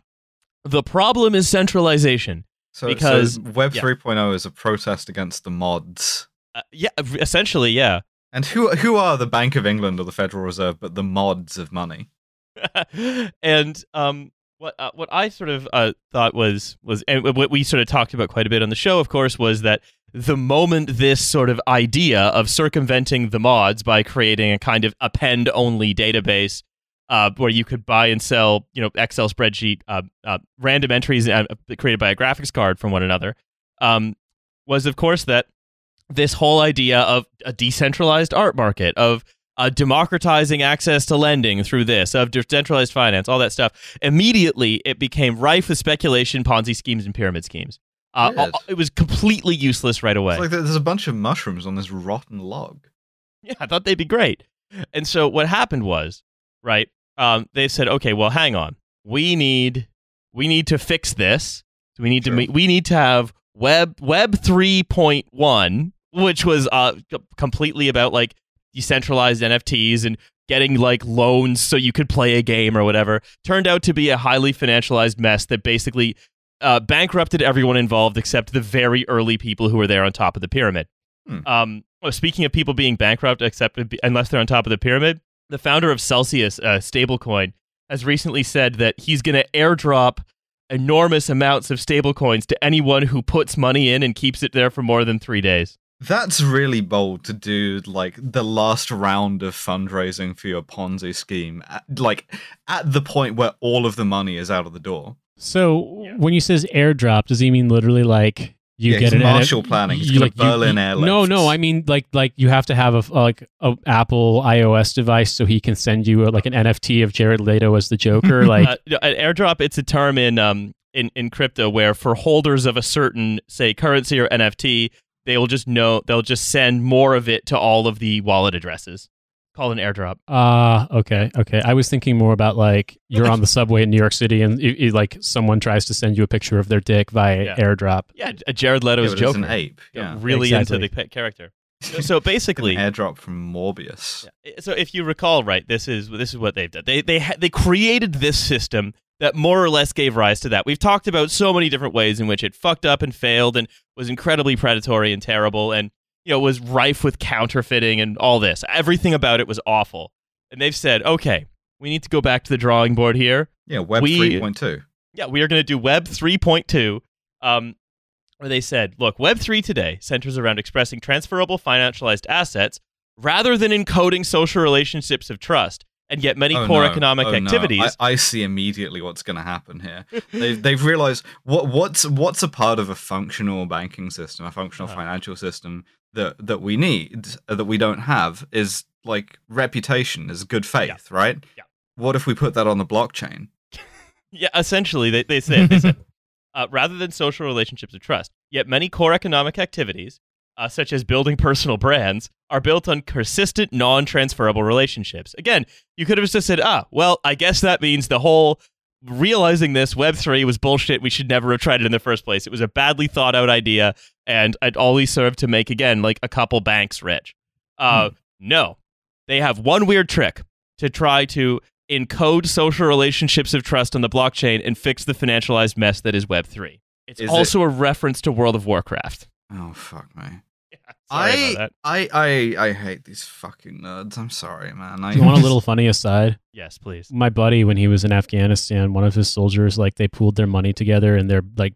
the problem is centralization. So, because, so Web yeah. three point oh is a protest against the mods. Uh, yeah, essentially, yeah. And who who are the Bank of England or the Federal Reserve but the mods of money? And um, what uh, what I sort of uh, thought was, was, and what we sort of talked about quite a bit on the show, of course, was that the moment this sort of idea of circumventing the mods by creating a kind of append-only database uh, where you could buy and sell, you know, Excel spreadsheet uh, uh, random entries created by a graphics card from one another, um, was, of course, that this whole idea of a decentralized art market, of uh, democratizing access to lending through this, of decentralized finance, all that stuff. Immediately, it became rife with speculation, Ponzi schemes, and pyramid schemes. Uh, it, uh, it was completely useless right away. It's like there's a bunch of mushrooms on this rotten log. Yeah, I thought they'd be great. And so what happened was, right, um, they said, okay, well, hang on. We need we need to fix this. So we need sure. to we need to have web web three point one, which was uh, completely about like decentralized N F Ts and getting like loans so you could play a game or whatever, turned out to be a highly financialized mess that basically uh, bankrupted everyone involved except the very early people who were there on top of the pyramid. Hmm. Um, speaking of people being bankrupt, except unless they're on top of the pyramid, the founder of Celsius, uh, stablecoin, has recently said that he's going to airdrop enormous amounts of stablecoins to anyone who puts money in and keeps it there for more than three days. That's really bold to do, like, the last round of fundraising for your Ponzi scheme, at, like, at the point where all of the money is out of the door. So, yeah. When he says airdrop, does he mean literally, like, you yeah, get an... Marshall N F- planning. He's got like, a Berlin airlift. No, no, I mean, like, like you have to have a, like, a Apple iOS device so he can send you, a, like, an N F T of Jared Leto as the Joker, like... Uh, an airdrop, it's a term in, um, in, in crypto where for holders of a certain, say, currency or N F T... They will just know. They'll just send more of it to all of the wallet addresses. Call an airdrop. Ah, uh, okay, okay. I was thinking more about like you're on the subway in New York City, and it, it, like someone tries to send you a picture of their dick via yeah. airdrop. Yeah, Jared Leto's yeah, Joker. An ape. Yeah, really exactly. Into the character. So, so basically, an airdrop from Morbius. Yeah. So if you recall, right, this is this is what they've done. They they ha- they created this system that more or less gave rise to that. We've talked about so many different ways in which it fucked up and failed and was incredibly predatory and terrible and, you know, was rife with counterfeiting and all this. Everything about it was awful. And they've said, okay, we need to go back to the drawing board here. Yeah, Web we, three point two. Yeah, we are going to do Web three point two, um, where they said, look, Web three today centers around expressing transferable financialized assets rather than encoding social relationships of trust. And yet many oh, core no. economic oh, activities... No. I, I see immediately what's going to happen here. They've, they've realized what, what's what's a part of a functional banking system, a functional uh-huh. financial system that, that we need, that we don't have, is like reputation, is good faith, yeah. right? Yeah. What if we put that on the blockchain? yeah, essentially, they, they say, they say uh, rather than social relationships of trust, yet many core economic activities, Uh, such as building personal brands, are built on persistent, non-transferable relationships. Again, you could have just said, ah, well, I guess that means the whole realizing this Web three was bullshit. We should never have tried it in the first place. It was a badly thought out idea, and it only served to make, again, like a couple banks rich. Uh, hmm. No, they have one weird trick to try to encode social relationships of trust on the blockchain and fix the financialized mess that is Web three. It's is also it- a reference to World of Warcraft. Oh, fuck me. I, I I I hate these fucking nerds. I'm sorry, man. I Do you just... want a little funny aside? Yes, please. My buddy, when he was in Afghanistan, one of his soldiers, like they pooled their money together and they're like,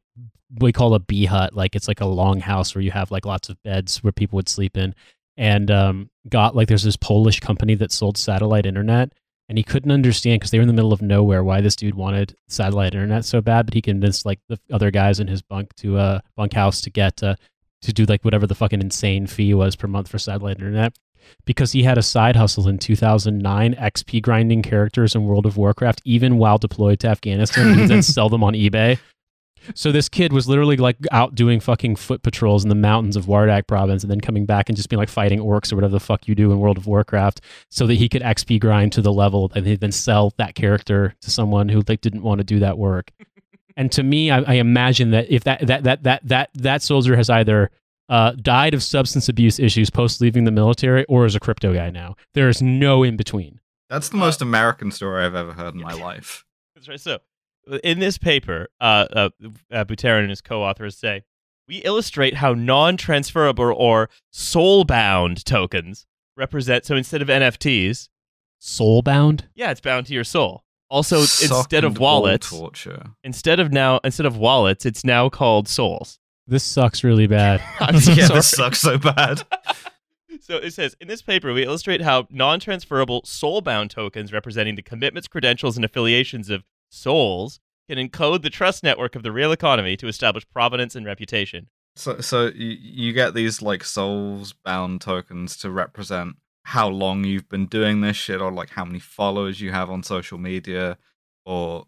we call a bee hut. Like it's like a long house where you have like lots of beds where people would sleep in, and um, got like, there's this Polish company that sold satellite internet, and he couldn't understand because they were in the middle of nowhere why this dude wanted satellite internet so bad, but he convinced like the other guys in his bunk to a uh, bunk house to get uh, to do like whatever the fucking insane fee was per month for satellite internet, because he had a side hustle in two thousand nine, X P grinding characters in World of Warcraft, even while deployed to Afghanistan, and then sell them on eBay. So this kid was literally like out doing fucking foot patrols in the mountains of Wardak province and then coming back and just being like fighting orcs or whatever the fuck you do in World of Warcraft so that he could X P grind to the level and then sell that character to someone who like didn't want to do that work. And to me, I, I imagine that if that that that that that that soldier has either uh, died of substance abuse issues post leaving the military, or is a crypto guy now, there is no in between. That's the most uh, American story I've ever heard in yeah. my life. That's right. So, in this paper, uh, uh, Buterin and his co-authors say we illustrate how non-transferable or soul-bound tokens represent. So instead of N F Ts, soul-bound. Yeah, it's bound to your soul. Also, Suck instead of wallets, torture. instead of now, instead of wallets, it's now called souls. This sucks really bad. I'm so yeah, sorry. This sucks so bad. So it says, in this paper, we illustrate how non-transferable soul-bound tokens representing the commitments, credentials, and affiliations of souls can encode the trust network of the real economy to establish provenance and reputation. So, so you, you get these like souls-bound tokens to represent how long you've been doing this shit, or like how many followers you have on social media, or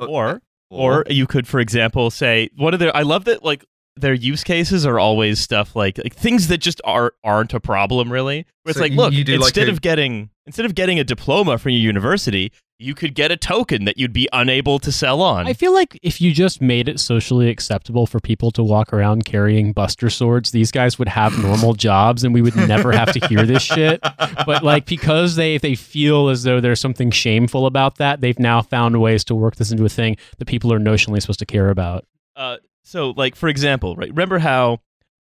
or or, or you could, for example, say what are their. I love that like their use cases are always stuff like like things that just are aren't a problem really. Where it's so like, look, you do instead like a, of getting instead of getting a diploma from your university, you could get a token that you'd be unable to sell on. I feel like if you just made it socially acceptable for people to walk around carrying buster swords, these guys would have normal jobs and we would never have to hear this shit. But like because they they feel as though there's something shameful about that, they've now found ways to work this into a thing that people are notionally supposed to care about. Uh, so like, for example, right? Remember how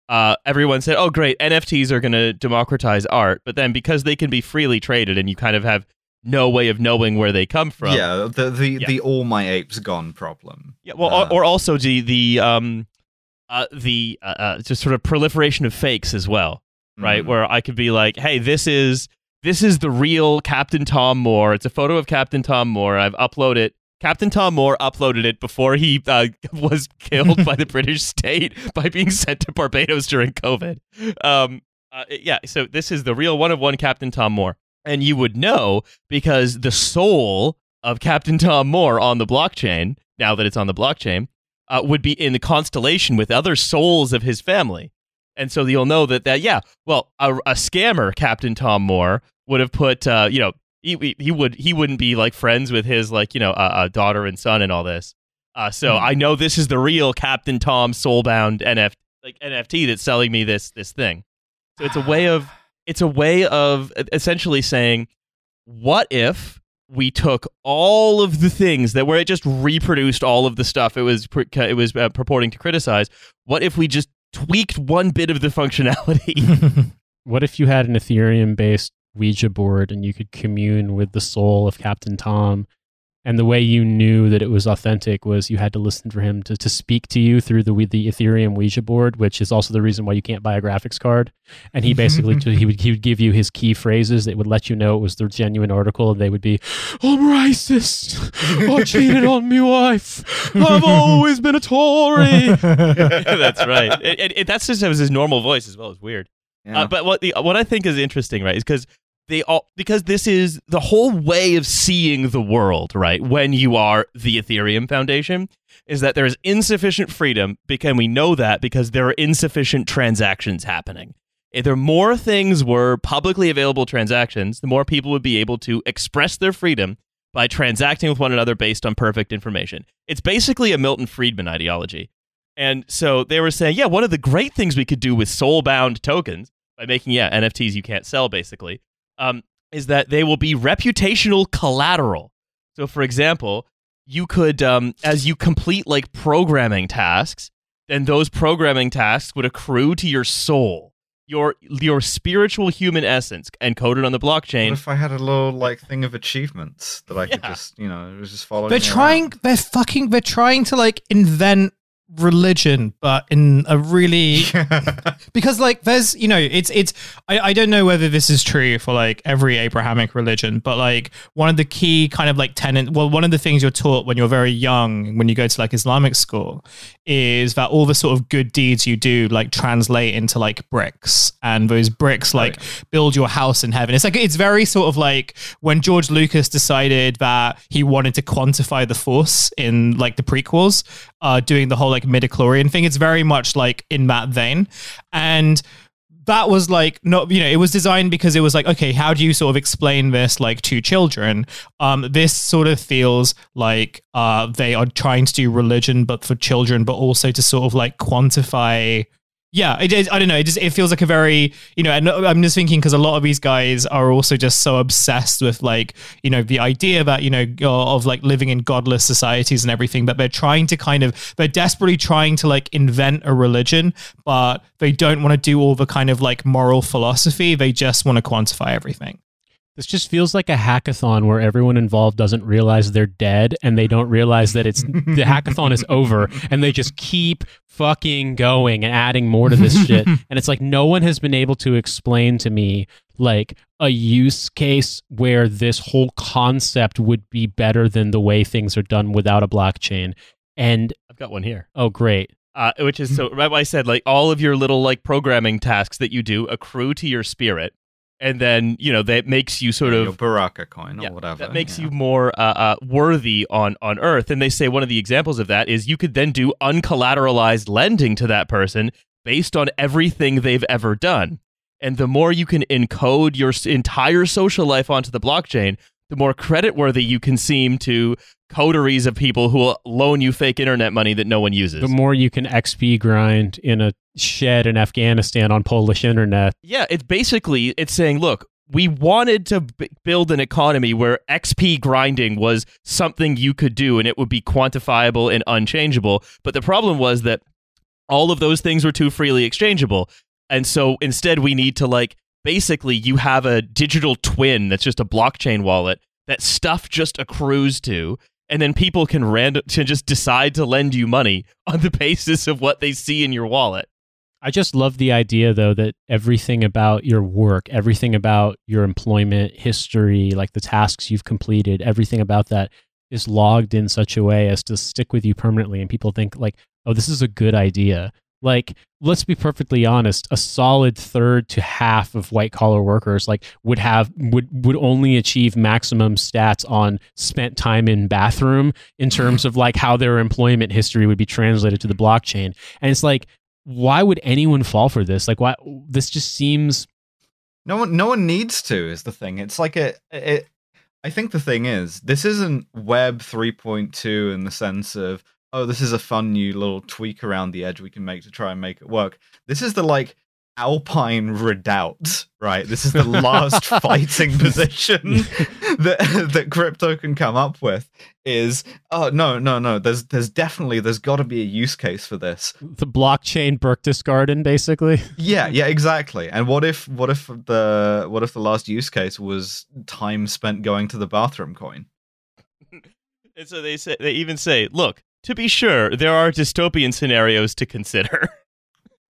uh, everyone said, oh great, N F Ts are going to democratize art, but then because they can be freely traded and you kind of have no way of knowing where they come from. Yeah, the the, yeah. the all my apes gone problem. Yeah, well, uh, or, or also the the um, uh, the uh, uh, just sort of proliferation of fakes as well, right? Mm-hmm. Where I could be like, hey, this is this is the real Captain Tom Moore. It's a photo of Captain Tom Moore. I've uploaded Captain Tom Moore uploaded it before he uh, was killed by the British state by being sent to Barbados during COVID. Um, uh, yeah, so this is the real one of one Captain Tom Moore. And you would know because the soul of Captain Tom Moore on the blockchain, now that it's on the blockchain, uh, would be in the constellation with other souls of his family. And so you'll know that, that yeah, well, a, a scammer, Captain Tom Moore, would have put, uh, you know, he, he, would, he wouldn't be like friends with his, like, you know, uh, uh, daughter and son and all this. Uh, so mm-hmm. I know this is the real Captain Tom soulbound N F, like, N F T that's selling me this this thing. So it's a way of... It's a way of essentially saying, what if we took all of the things that where it just reproduced all of the stuff it was pre- it was uh, purporting to criticize? What if we just tweaked one bit of the functionality? What if you had an Ethereum-based Ouija board and you could commune with the soul of Captain Tom? And the way you knew that it was authentic was you had to listen for him to, to speak to you through the the Ethereum Ouija board, which is also the reason why you can't buy a graphics card. And he basically he would he would give you his key phrases that would let you know it was the genuine article, and they would be, "I'm racist. I cheated on me wife. I've always been a Tory." That's right. It, it, it, that's just it was his normal voice as well. It's weird. Yeah. Uh, but what the what I think is interesting, right, is because. They all because this is the whole way of seeing the world, right? When you are the Ethereum Foundation, is that there is insufficient freedom, because we know that because there are insufficient transactions happening. If there more things were publicly available transactions, the more people would be able to express their freedom by transacting with one another based on perfect information. It's basically a Milton Friedman ideology. And so they were saying, yeah, one of the great things we could do with soul-bound tokens by making, yeah, N F Ts you can't sell, basically, Um, is that they will be reputational collateral. So, for example, you could, um, as you complete like programming tasks, then those programming tasks would accrue to your soul, your your spiritual human essence, encoded on the blockchain. What if I had a little like thing of achievements that I yeah. could just, you know, it was just follow? They're trying. Around. They're fucking. They're trying to like invent religion, but in a really because like there's you know it's it's I, I don't know whether this is true for like every Abrahamic religion, but like one of the key kind of like tenets, well one of the things you're taught when you're very young when you go to like Islamic school is that all the sort of good deeds you do like translate into like bricks, and those bricks like oh, yeah. build your house in heaven. It's like it's very sort of like when George Lucas decided that he wanted to quantify the Force in like the prequels, uh doing the whole like like midichlorian thing. It's very much like in that vein, and that was like not you know it was designed because it was like, okay, how do you sort of explain this like to children? Um this sort of feels like uh they are trying to do religion but for children, but also to sort of like quantify. Yeah, it is. I don't know. It just it feels like a very, you know, and I'm just thinking because a lot of these guys are also just so obsessed with like, you know, the idea that, you know, of like living in godless societies and everything, but they're trying to kind of, they're desperately trying to like invent a religion, but they don't want to do all the kind of like moral philosophy. They just want to quantify everything. This just feels like a hackathon where everyone involved doesn't realize they're dead, and they don't realize that it's the hackathon is over, and they just keep fucking going and adding more to this shit. And it's like, no one has been able to explain to me like a use case where this whole concept would be better than the way things are done without a blockchain. And I've got one here. Oh, great. Uh, which is, so right what I said, like all of your little like programming tasks that you do accrue to your spirit. And then, you know, that makes you sort of... Your Baraka coin or yeah, whatever. That makes yeah. you more uh, uh, worthy on, on Earth. And they say one of the examples of that is you could then do uncollateralized lending to that person based on everything they've ever done. And the more you can encode your entire social life onto the blockchain, the more creditworthy you can seem to coteries of people who will loan you fake internet money that no one uses. The more you can X P grind in a shed in Afghanistan on Polish internet. Yeah, it's basically, it's saying, look, we wanted to b- build an economy where X P grinding was something you could do and it would be quantifiable and unchangeable. But the problem was that all of those things were too freely exchangeable. And so instead we need to like, basically you have a digital twin that's just a blockchain wallet that stuff just accrues to, and then people can random to just decide to lend you money on the basis of what they see in your wallet. I just love the idea, though, that everything about your work, everything about your employment history, like the tasks you've completed, everything about that is logged in such a way as to stick with you permanently. And people think like, oh, this is a good idea. Like, let's be perfectly honest, a solid third to half of white collar workers like would have would, would only achieve maximum stats on spent time in bathroom in terms of like how their employment history would be translated to the blockchain. And it's like, why would anyone fall for this? Like, why this just seems no one no one needs to is the thing. It's like a it I think the thing is, this isn't Web three point two in the sense of, oh, this is a fun new little tweak around the edge we can make to try and make it work. This is the, like, Alpine Redoubt, right? This is the last fighting position that that crypto can come up with is, oh, no, no, no, there's there's definitely, there's got to be a use case for this. The blockchain Berchtesgaden, basically? Yeah, yeah, exactly. And what if what if the what if the last use case was time spent going to the bathroom coin? And so they say, they even say, look, to be sure, there are dystopian scenarios to consider.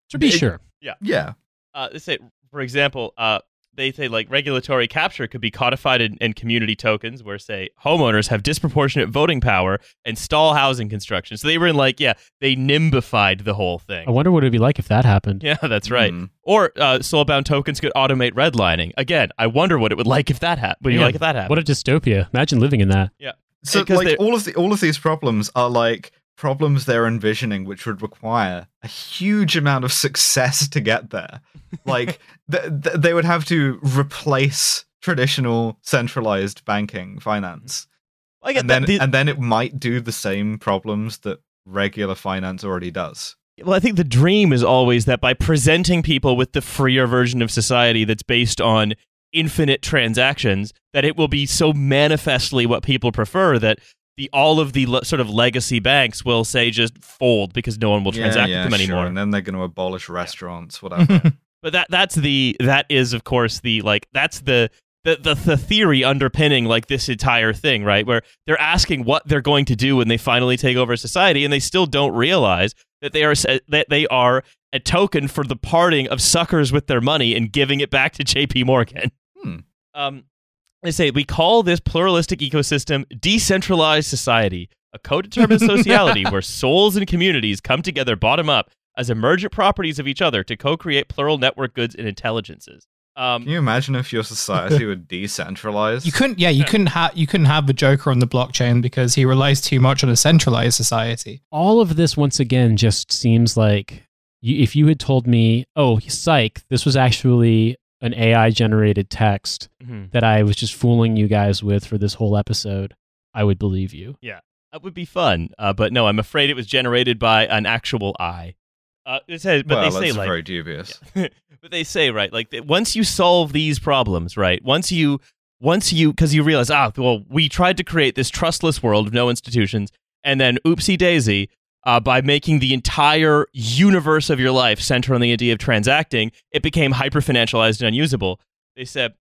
To be it, sure. Yeah. Yeah. Uh, they say, for example, uh, they say like regulatory capture could be codified in, in community tokens where, say, homeowners have disproportionate voting power and stall housing construction. So they were in like, yeah, they nimbified the whole thing. I wonder what it would be like if that happened. Yeah, that's right. Mm. Or uh, soulbound tokens could automate redlining. Again, I wonder what it would like if that happened. What do you yeah, like if that happened? What a dystopia. Imagine living in that. Yeah. So, like, all of the all of these problems are like problems they're envisioning, which would require a huge amount of success to get there. Like, th- th- they would have to replace traditional centralized banking finance, I get and then that. The- and then it might do the same problems that regular finance already does. Well, I think the dream is always that by presenting people with the freer version of society that's based on infinite transactions, that it will be so manifestly what people prefer that the all of the le- sort of legacy banks will say just fold because no one will transact yeah, yeah, with them sure. anymore. And then they're going to abolish restaurants, yeah. whatever. But that that's the that is of course the like that's the the, the the theory underpinning like this entire thing, right? Where they're asking what they're going to do when they finally take over society, and they still don't realize that they are that they are a token for the parting of suckers with their money and giving it back to J P Morgan. Hmm. Um, they say, we call this pluralistic ecosystem decentralized society, a co-determined sociality where souls and communities come together bottom-up as emergent properties of each other to co-create plural network goods and intelligences. Um, Can you imagine if your society were decentralized? You couldn't, yeah, you couldn't have you couldn't have the Joker on the blockchain because he relies too much on a centralized society. All of this, once again, just seems like you, if you had told me, oh, psych, this was actually an A I-generated text mm-hmm. that I was just fooling you guys with for this whole episode, I would believe you. Yeah, that would be fun. Uh, but no, I'm afraid it was generated by an actual I. Uh, it says, but well, they say, that's like, very dubious. Yeah. But they say, right, like that once you solve these problems, right, once you, once you, because you realize, ah, well, we tried to create this trustless world of no institutions, and then oopsie-daisy, uh, by making the entire universe of your life center on the idea of transacting, it became hyper-financialized and unusable. They said,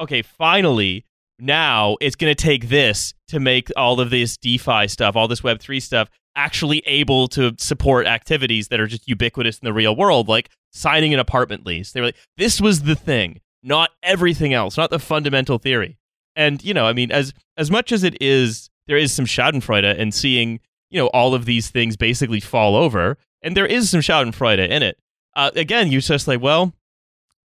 okay, finally, now it's going to take this to make all of this DeFi stuff, all this Web three stuff, actually able to support activities that are just ubiquitous in the real world, like signing an apartment lease. They were like, this was the thing, not everything else, not the fundamental theory. And, you know, I mean, as as much as it is, there is some schadenfreude in seeing, you know, all of these things basically fall over, and there is some schadenfreude in it. Uh, again, you're just like, well,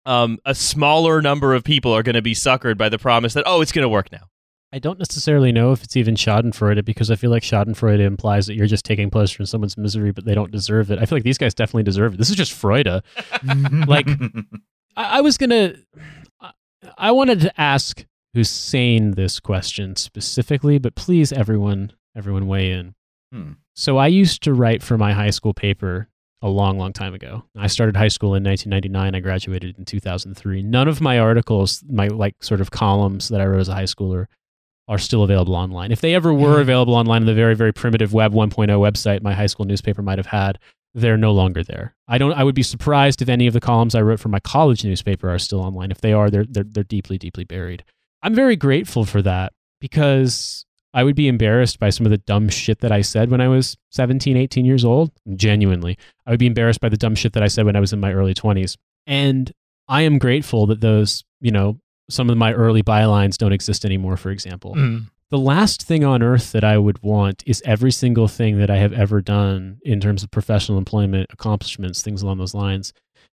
um, a smaller number of people are going to be suckered by the promise that, oh, it's going to work now. I don't necessarily know if it's even schadenfreude, because I feel like schadenfreude implies that you're just taking pleasure in someone's misery, but they don't deserve it. I feel like these guys definitely deserve it. This is just Freude. Like, I, I was going to... I, I wanted to ask Hussein this question specifically, but please, everyone, everyone weigh in. Hmm. So I used to write for my high school paper a long, long time ago. I started high school in nineteen ninety-nine. I graduated in two thousand three. None of my articles, my like sort of columns that I wrote as a high schooler, are still available online. If they ever were available online on the very, very primitive Web one point oh website my high school newspaper might have had, they're no longer there. I don't. I would be surprised if any of the columns I wrote for my college newspaper are still online. If they are, they're they're, they're deeply, deeply buried. I'm very grateful for that, because I would be embarrassed by some of the dumb shit that I said when I was seventeen, eighteen years old. Genuinely. I would be embarrassed by the dumb shit that I said when I was in my early twenties. And I am grateful that those, you know, some of my early bylines don't exist anymore, for example. Mm. The last thing on earth that I would want is every single thing that I have ever done in terms of professional employment, accomplishments, things along those lines,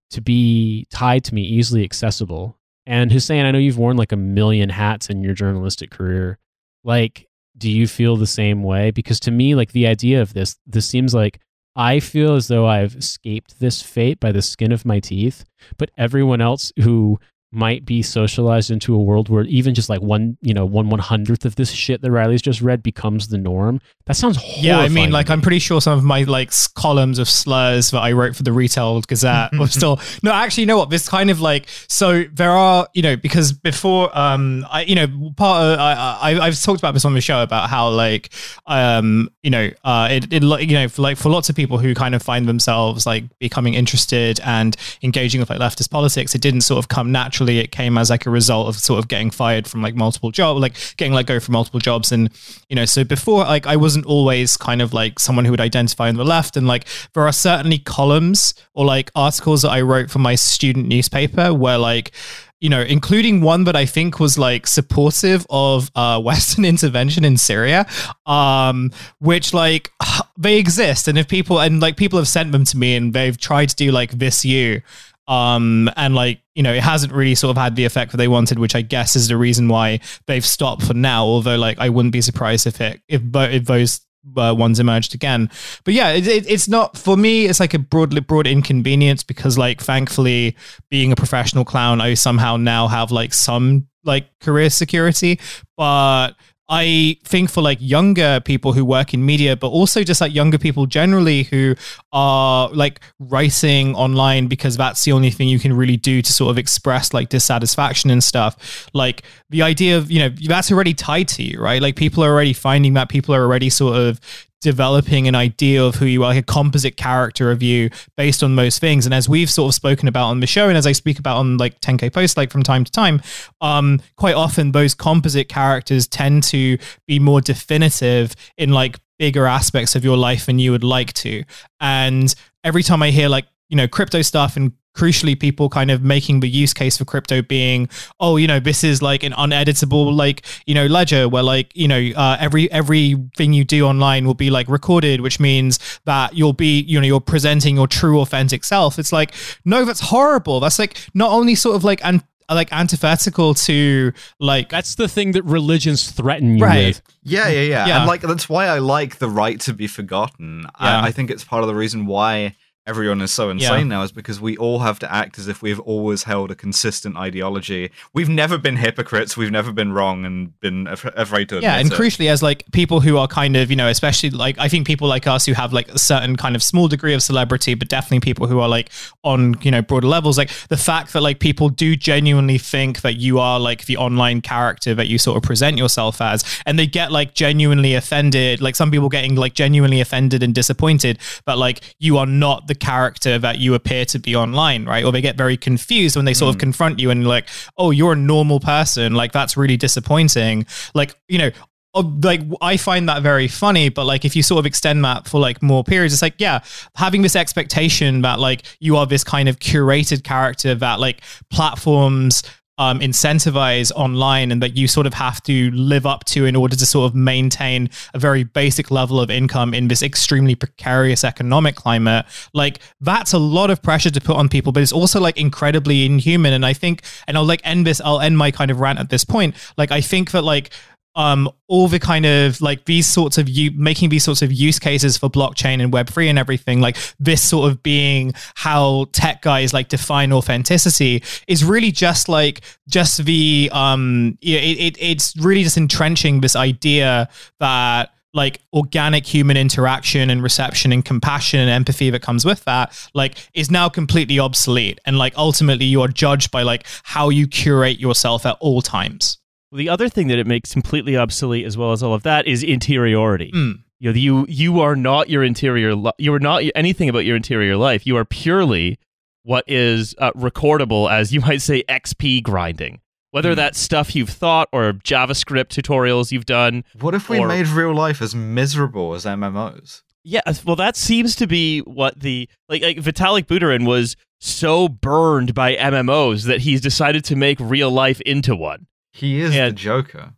to be tied to me, easily accessible. And Hussein, I know you've worn like a million hats in your journalistic career. Like, do you feel the same way? Because to me, like, the idea of this, this seems like I feel as though I've escaped this fate by the skin of my teeth, but everyone else who might be socialized into a world where even just like one, you know, one one hundredth of this shit that Riley's just read becomes the norm. That sounds horrifying. Yeah, I mean, like, I'm pretty sure some of my like columns of slurs that I wrote for the Retail Gazette are still, no, actually, you know what? This kind of like, so there are, you know, because before, um, I, you know, part of, I, I, I've talked about this on the show about how like, um, you know, uh, it, it, you know, for, like for lots of people who kind of find themselves like becoming interested and engaging with like leftist politics, it didn't sort of come naturally. It came as like a result of sort of getting fired from like multiple jobs, like getting let go from multiple jobs. And, you know, so before, like, I wasn't always kind of like someone who would identify on the left. And like, there are certainly columns or like articles that I wrote for my student newspaper where like, you know, including one that I think was like supportive of uh, Western intervention in Syria, um, which like they exist. And if people, and like people have sent them to me and they've tried to do like this year. Um, and like, you know, it hasn't really sort of had the effect that they wanted, which I guess is the reason why they've stopped for now. Although like, I wouldn't be surprised if it, if, if those uh, ones emerged again, but yeah, it, it, it's not for me. It's like a broad, broad inconvenience because like, thankfully being a professional clown, I somehow now have like some like career security, but I think for like younger people who work in media, but also just like younger people generally who are like writing online because that's the only thing you can really do to sort of express like dissatisfaction and stuff. Like the idea of, you know, that's already tied to you, right? Like people are already finding that, people are already sort of developing an idea of who you are, like a composite character of you based on most things. And as we've sort of spoken about on the show, and as I speak about on like ten K posts, like from time to time, um, quite often those composite characters tend to be more definitive in like bigger aspects of your life than you would like to. And every time I hear like, you know, crypto stuff and crucially people kind of making the use case for crypto being, oh, you know, this is like an uneditable, like, you know, ledger where like, you know, uh, every, everything you do online will be like recorded, which means that you'll be, you know, you're presenting your true authentic self. It's like, no, that's horrible. That's like not only sort of like, and like antithetical to like, that's the thing that religions threaten you right. with. Yeah, yeah, yeah. Yeah. And like, that's why I like the right to be forgotten. Yeah. I, I think it's part of the reason why everyone is so insane yeah. now is because we all have to act as if we've always held a consistent ideology. We've never been hypocrites. We've never been wrong and been af- afraid to admit it. Yeah, and it. Crucially, as like people who are kind of, you know, especially like, I think people like us who have like a certain kind of small degree of celebrity, but definitely people who are like on, you know, broader levels, like the fact that like people do genuinely think that you are like the online character that you sort of present yourself as, and they get like genuinely offended, like some people getting like genuinely offended and disappointed, but like you are not the character that you appear to be online, right? Or they get very confused when they sort mm. of confront you and like, oh, you're a normal person. Like, that's really disappointing. Like, you know, like I find that very funny, but like if you sort of extend that for like more periods, it's like, yeah, having this expectation that like you are this kind of curated character that like platforms um, incentivize online and that you sort of have to live up to in order to sort of maintain a very basic level of income in this extremely precarious economic climate. Like that's a lot of pressure to put on people, but it's also like incredibly inhuman. And I think, and I'll like end this, I'll end my kind of rant at this point. Like, I think that like, Um, all the kind of like these sorts of you making these sorts of use cases for blockchain and Web three and everything, like this sort of being how tech guys like define authenticity is really just like just the um it, it it's really just entrenching this idea that like organic human interaction and reception and compassion and empathy that comes with that, like is now completely obsolete. And like ultimately you are judged by like how you curate yourself at all times. The other thing that it makes completely obsolete, as well as all of that, is interiority. Mm. You know, you you are not your interior. Li- you are not anything about your interior life. You are purely what is uh, recordable as, you might say, X P grinding. Whether mm. that's stuff you've thought or JavaScript tutorials you've done. What if we or, made real life as miserable as M M Os? Yeah, well, that seems to be what the like, like Vitalik Buterin was so burned by M M Os that he's decided to make real life into one. He is and, the Joker.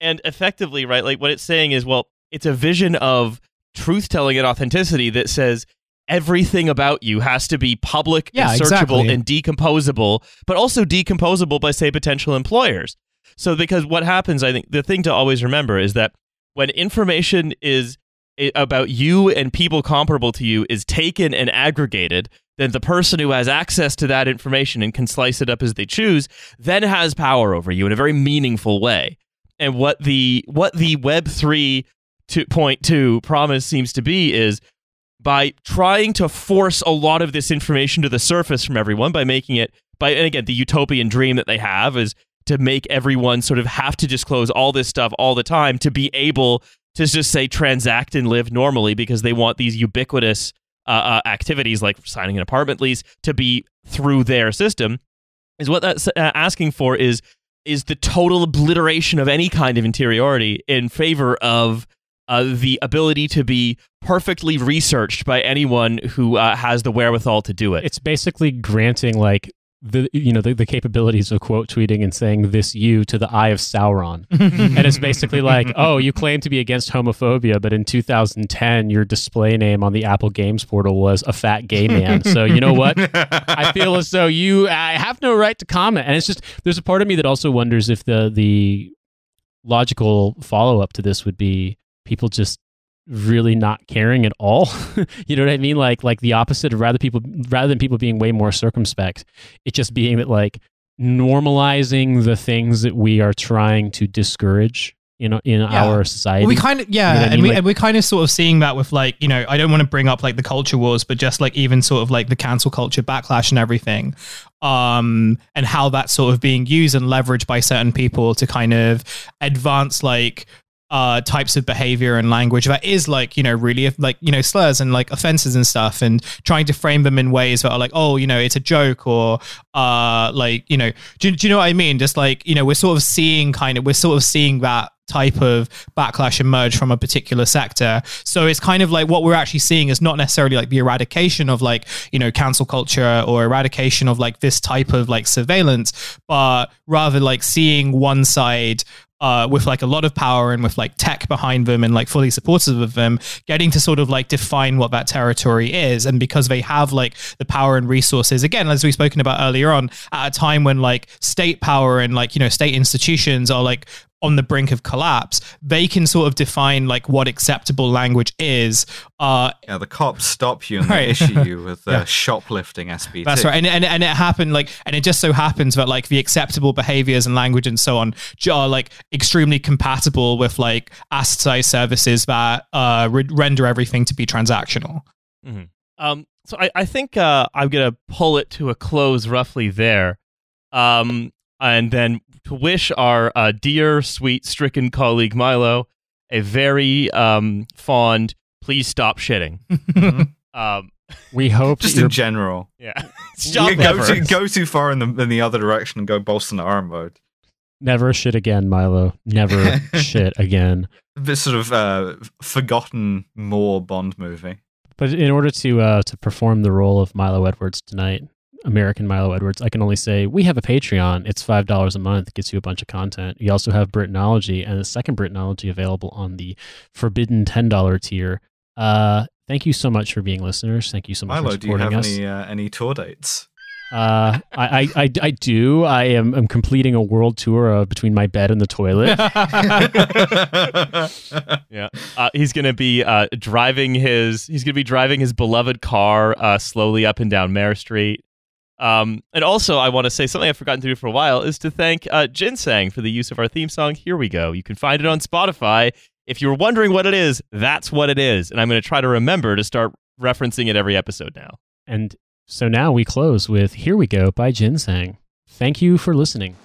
And effectively, right, like what it's saying is, well, it's a vision of truth-telling and authenticity that says everything about you has to be public yeah, and searchable exactly. and decomposable, but also decomposable by, say, potential employers. So because what happens, I think, the thing to always remember is that when information is about you and people comparable to you is taken and aggregated, then the person who has access to that information and can slice it up as they choose then has power over you in a very meaningful way. And what the what the Web three point two promise seems to be is by trying to force a lot of this information to the surface from everyone by making it, by and again, the utopian dream that they have is to make everyone sort of have to disclose all this stuff all the time to be able to just say transact and live normally because they want these ubiquitous Uh, uh, activities like signing an apartment lease to be through their system. Is what that's uh, asking for is is the total obliteration of any kind of interiority in favor of uh, the ability to be perfectly researched by anyone who uh, has the wherewithal to do it. It's basically granting like the you know the, the capabilities of quote tweeting and saying this you to the eye of Sauron, and it's basically like, oh, you claim to be against homophobia, but in two thousand ten your display name on the Apple Games portal was a fat gay man. So you know what? I feel as though you I have no right to comment. And it's just there's a part of me that also wonders if the the logical follow up to this would be people just really not caring at all. You know what I mean? Like, like the opposite of rather people, rather than people being way more circumspect, it just being that like normalizing the things that we are trying to discourage in in yeah. our society. Well, we kind of yeah, you know and I mean? we like, and we're kind of sort of seeing that with like you know I don't want to bring up like the culture wars, but just like even sort of like the cancel culture backlash and everything. Um, and how that's sort of being used and leveraged by certain people to kind of advance like. Uh, types of behavior and language that is like, you know, really like, you know, slurs and like offenses and stuff, and trying to frame them in ways that are like, oh, you know, it's a joke or uh, like, you know, do, do you know what I mean? Just like, you know, we're sort of seeing kind of, we're sort of seeing that type of backlash emerge from a particular sector. So it's kind of like what we're actually seeing is not necessarily like the eradication of like, you know, cancel culture or eradication of like this type of like surveillance, but rather like seeing one side Uh, with like a lot of power and with like tech behind them and like fully supportive of them, getting to sort of like define what that territory is. And because they have like the power and resources, again, as we've spoken about earlier on, at a time when like state power and like, you know, state institutions are like on the brink of collapse, they can sort of define like what acceptable language is. Uh, yeah, the cops stop you and right. they issue you with uh, yeah. shoplifting S B T. That's right, and, and and it happened like, and it just so happens that like the acceptable behaviors and language and so on are like extremely compatible with like asset services that uh, re- render everything to be transactional. Mm-hmm. Um, so I I think uh, I'm gonna pull it to a close roughly there. Um, And then to wish our uh, dear, sweet, stricken colleague Milo a very um, fond, please stop shitting. um, We hope just in general. Yeah, you go too, go too far in the in the other direction and go Bolsonaro mode. Never shit again, Milo. Never shit again. This sort of uh, forgotten Moore Bond movie. But in order to uh, to perform the role of Milo Edwards tonight, American Milo Edwards, I can only say we have a Patreon. It's five dollars a month. It gets you a bunch of content. You also have Britinology and a second Britinology available on the forbidden ten dollar tier. Uh, thank you so much for being listeners. Thank you so much Milo, for supporting us. Do you have us. any uh, any tour dates? Uh, I, I, I, I do. I am I'm completing a world tour of between my bed and the toilet. yeah, uh, he's gonna be uh, driving his he's gonna be driving his beloved car uh, slowly up and down Mare Street. Um, and also, I want to say something I've forgotten to do for a while is to thank uh, Ginseng for the use of our theme song. Here we go. You can find it on Spotify. If you were wondering what it is, that's what it is, and I'm going to try to remember to start referencing it every episode now. And. So now we close with Here We Go by Ginseng. Thank you for listening.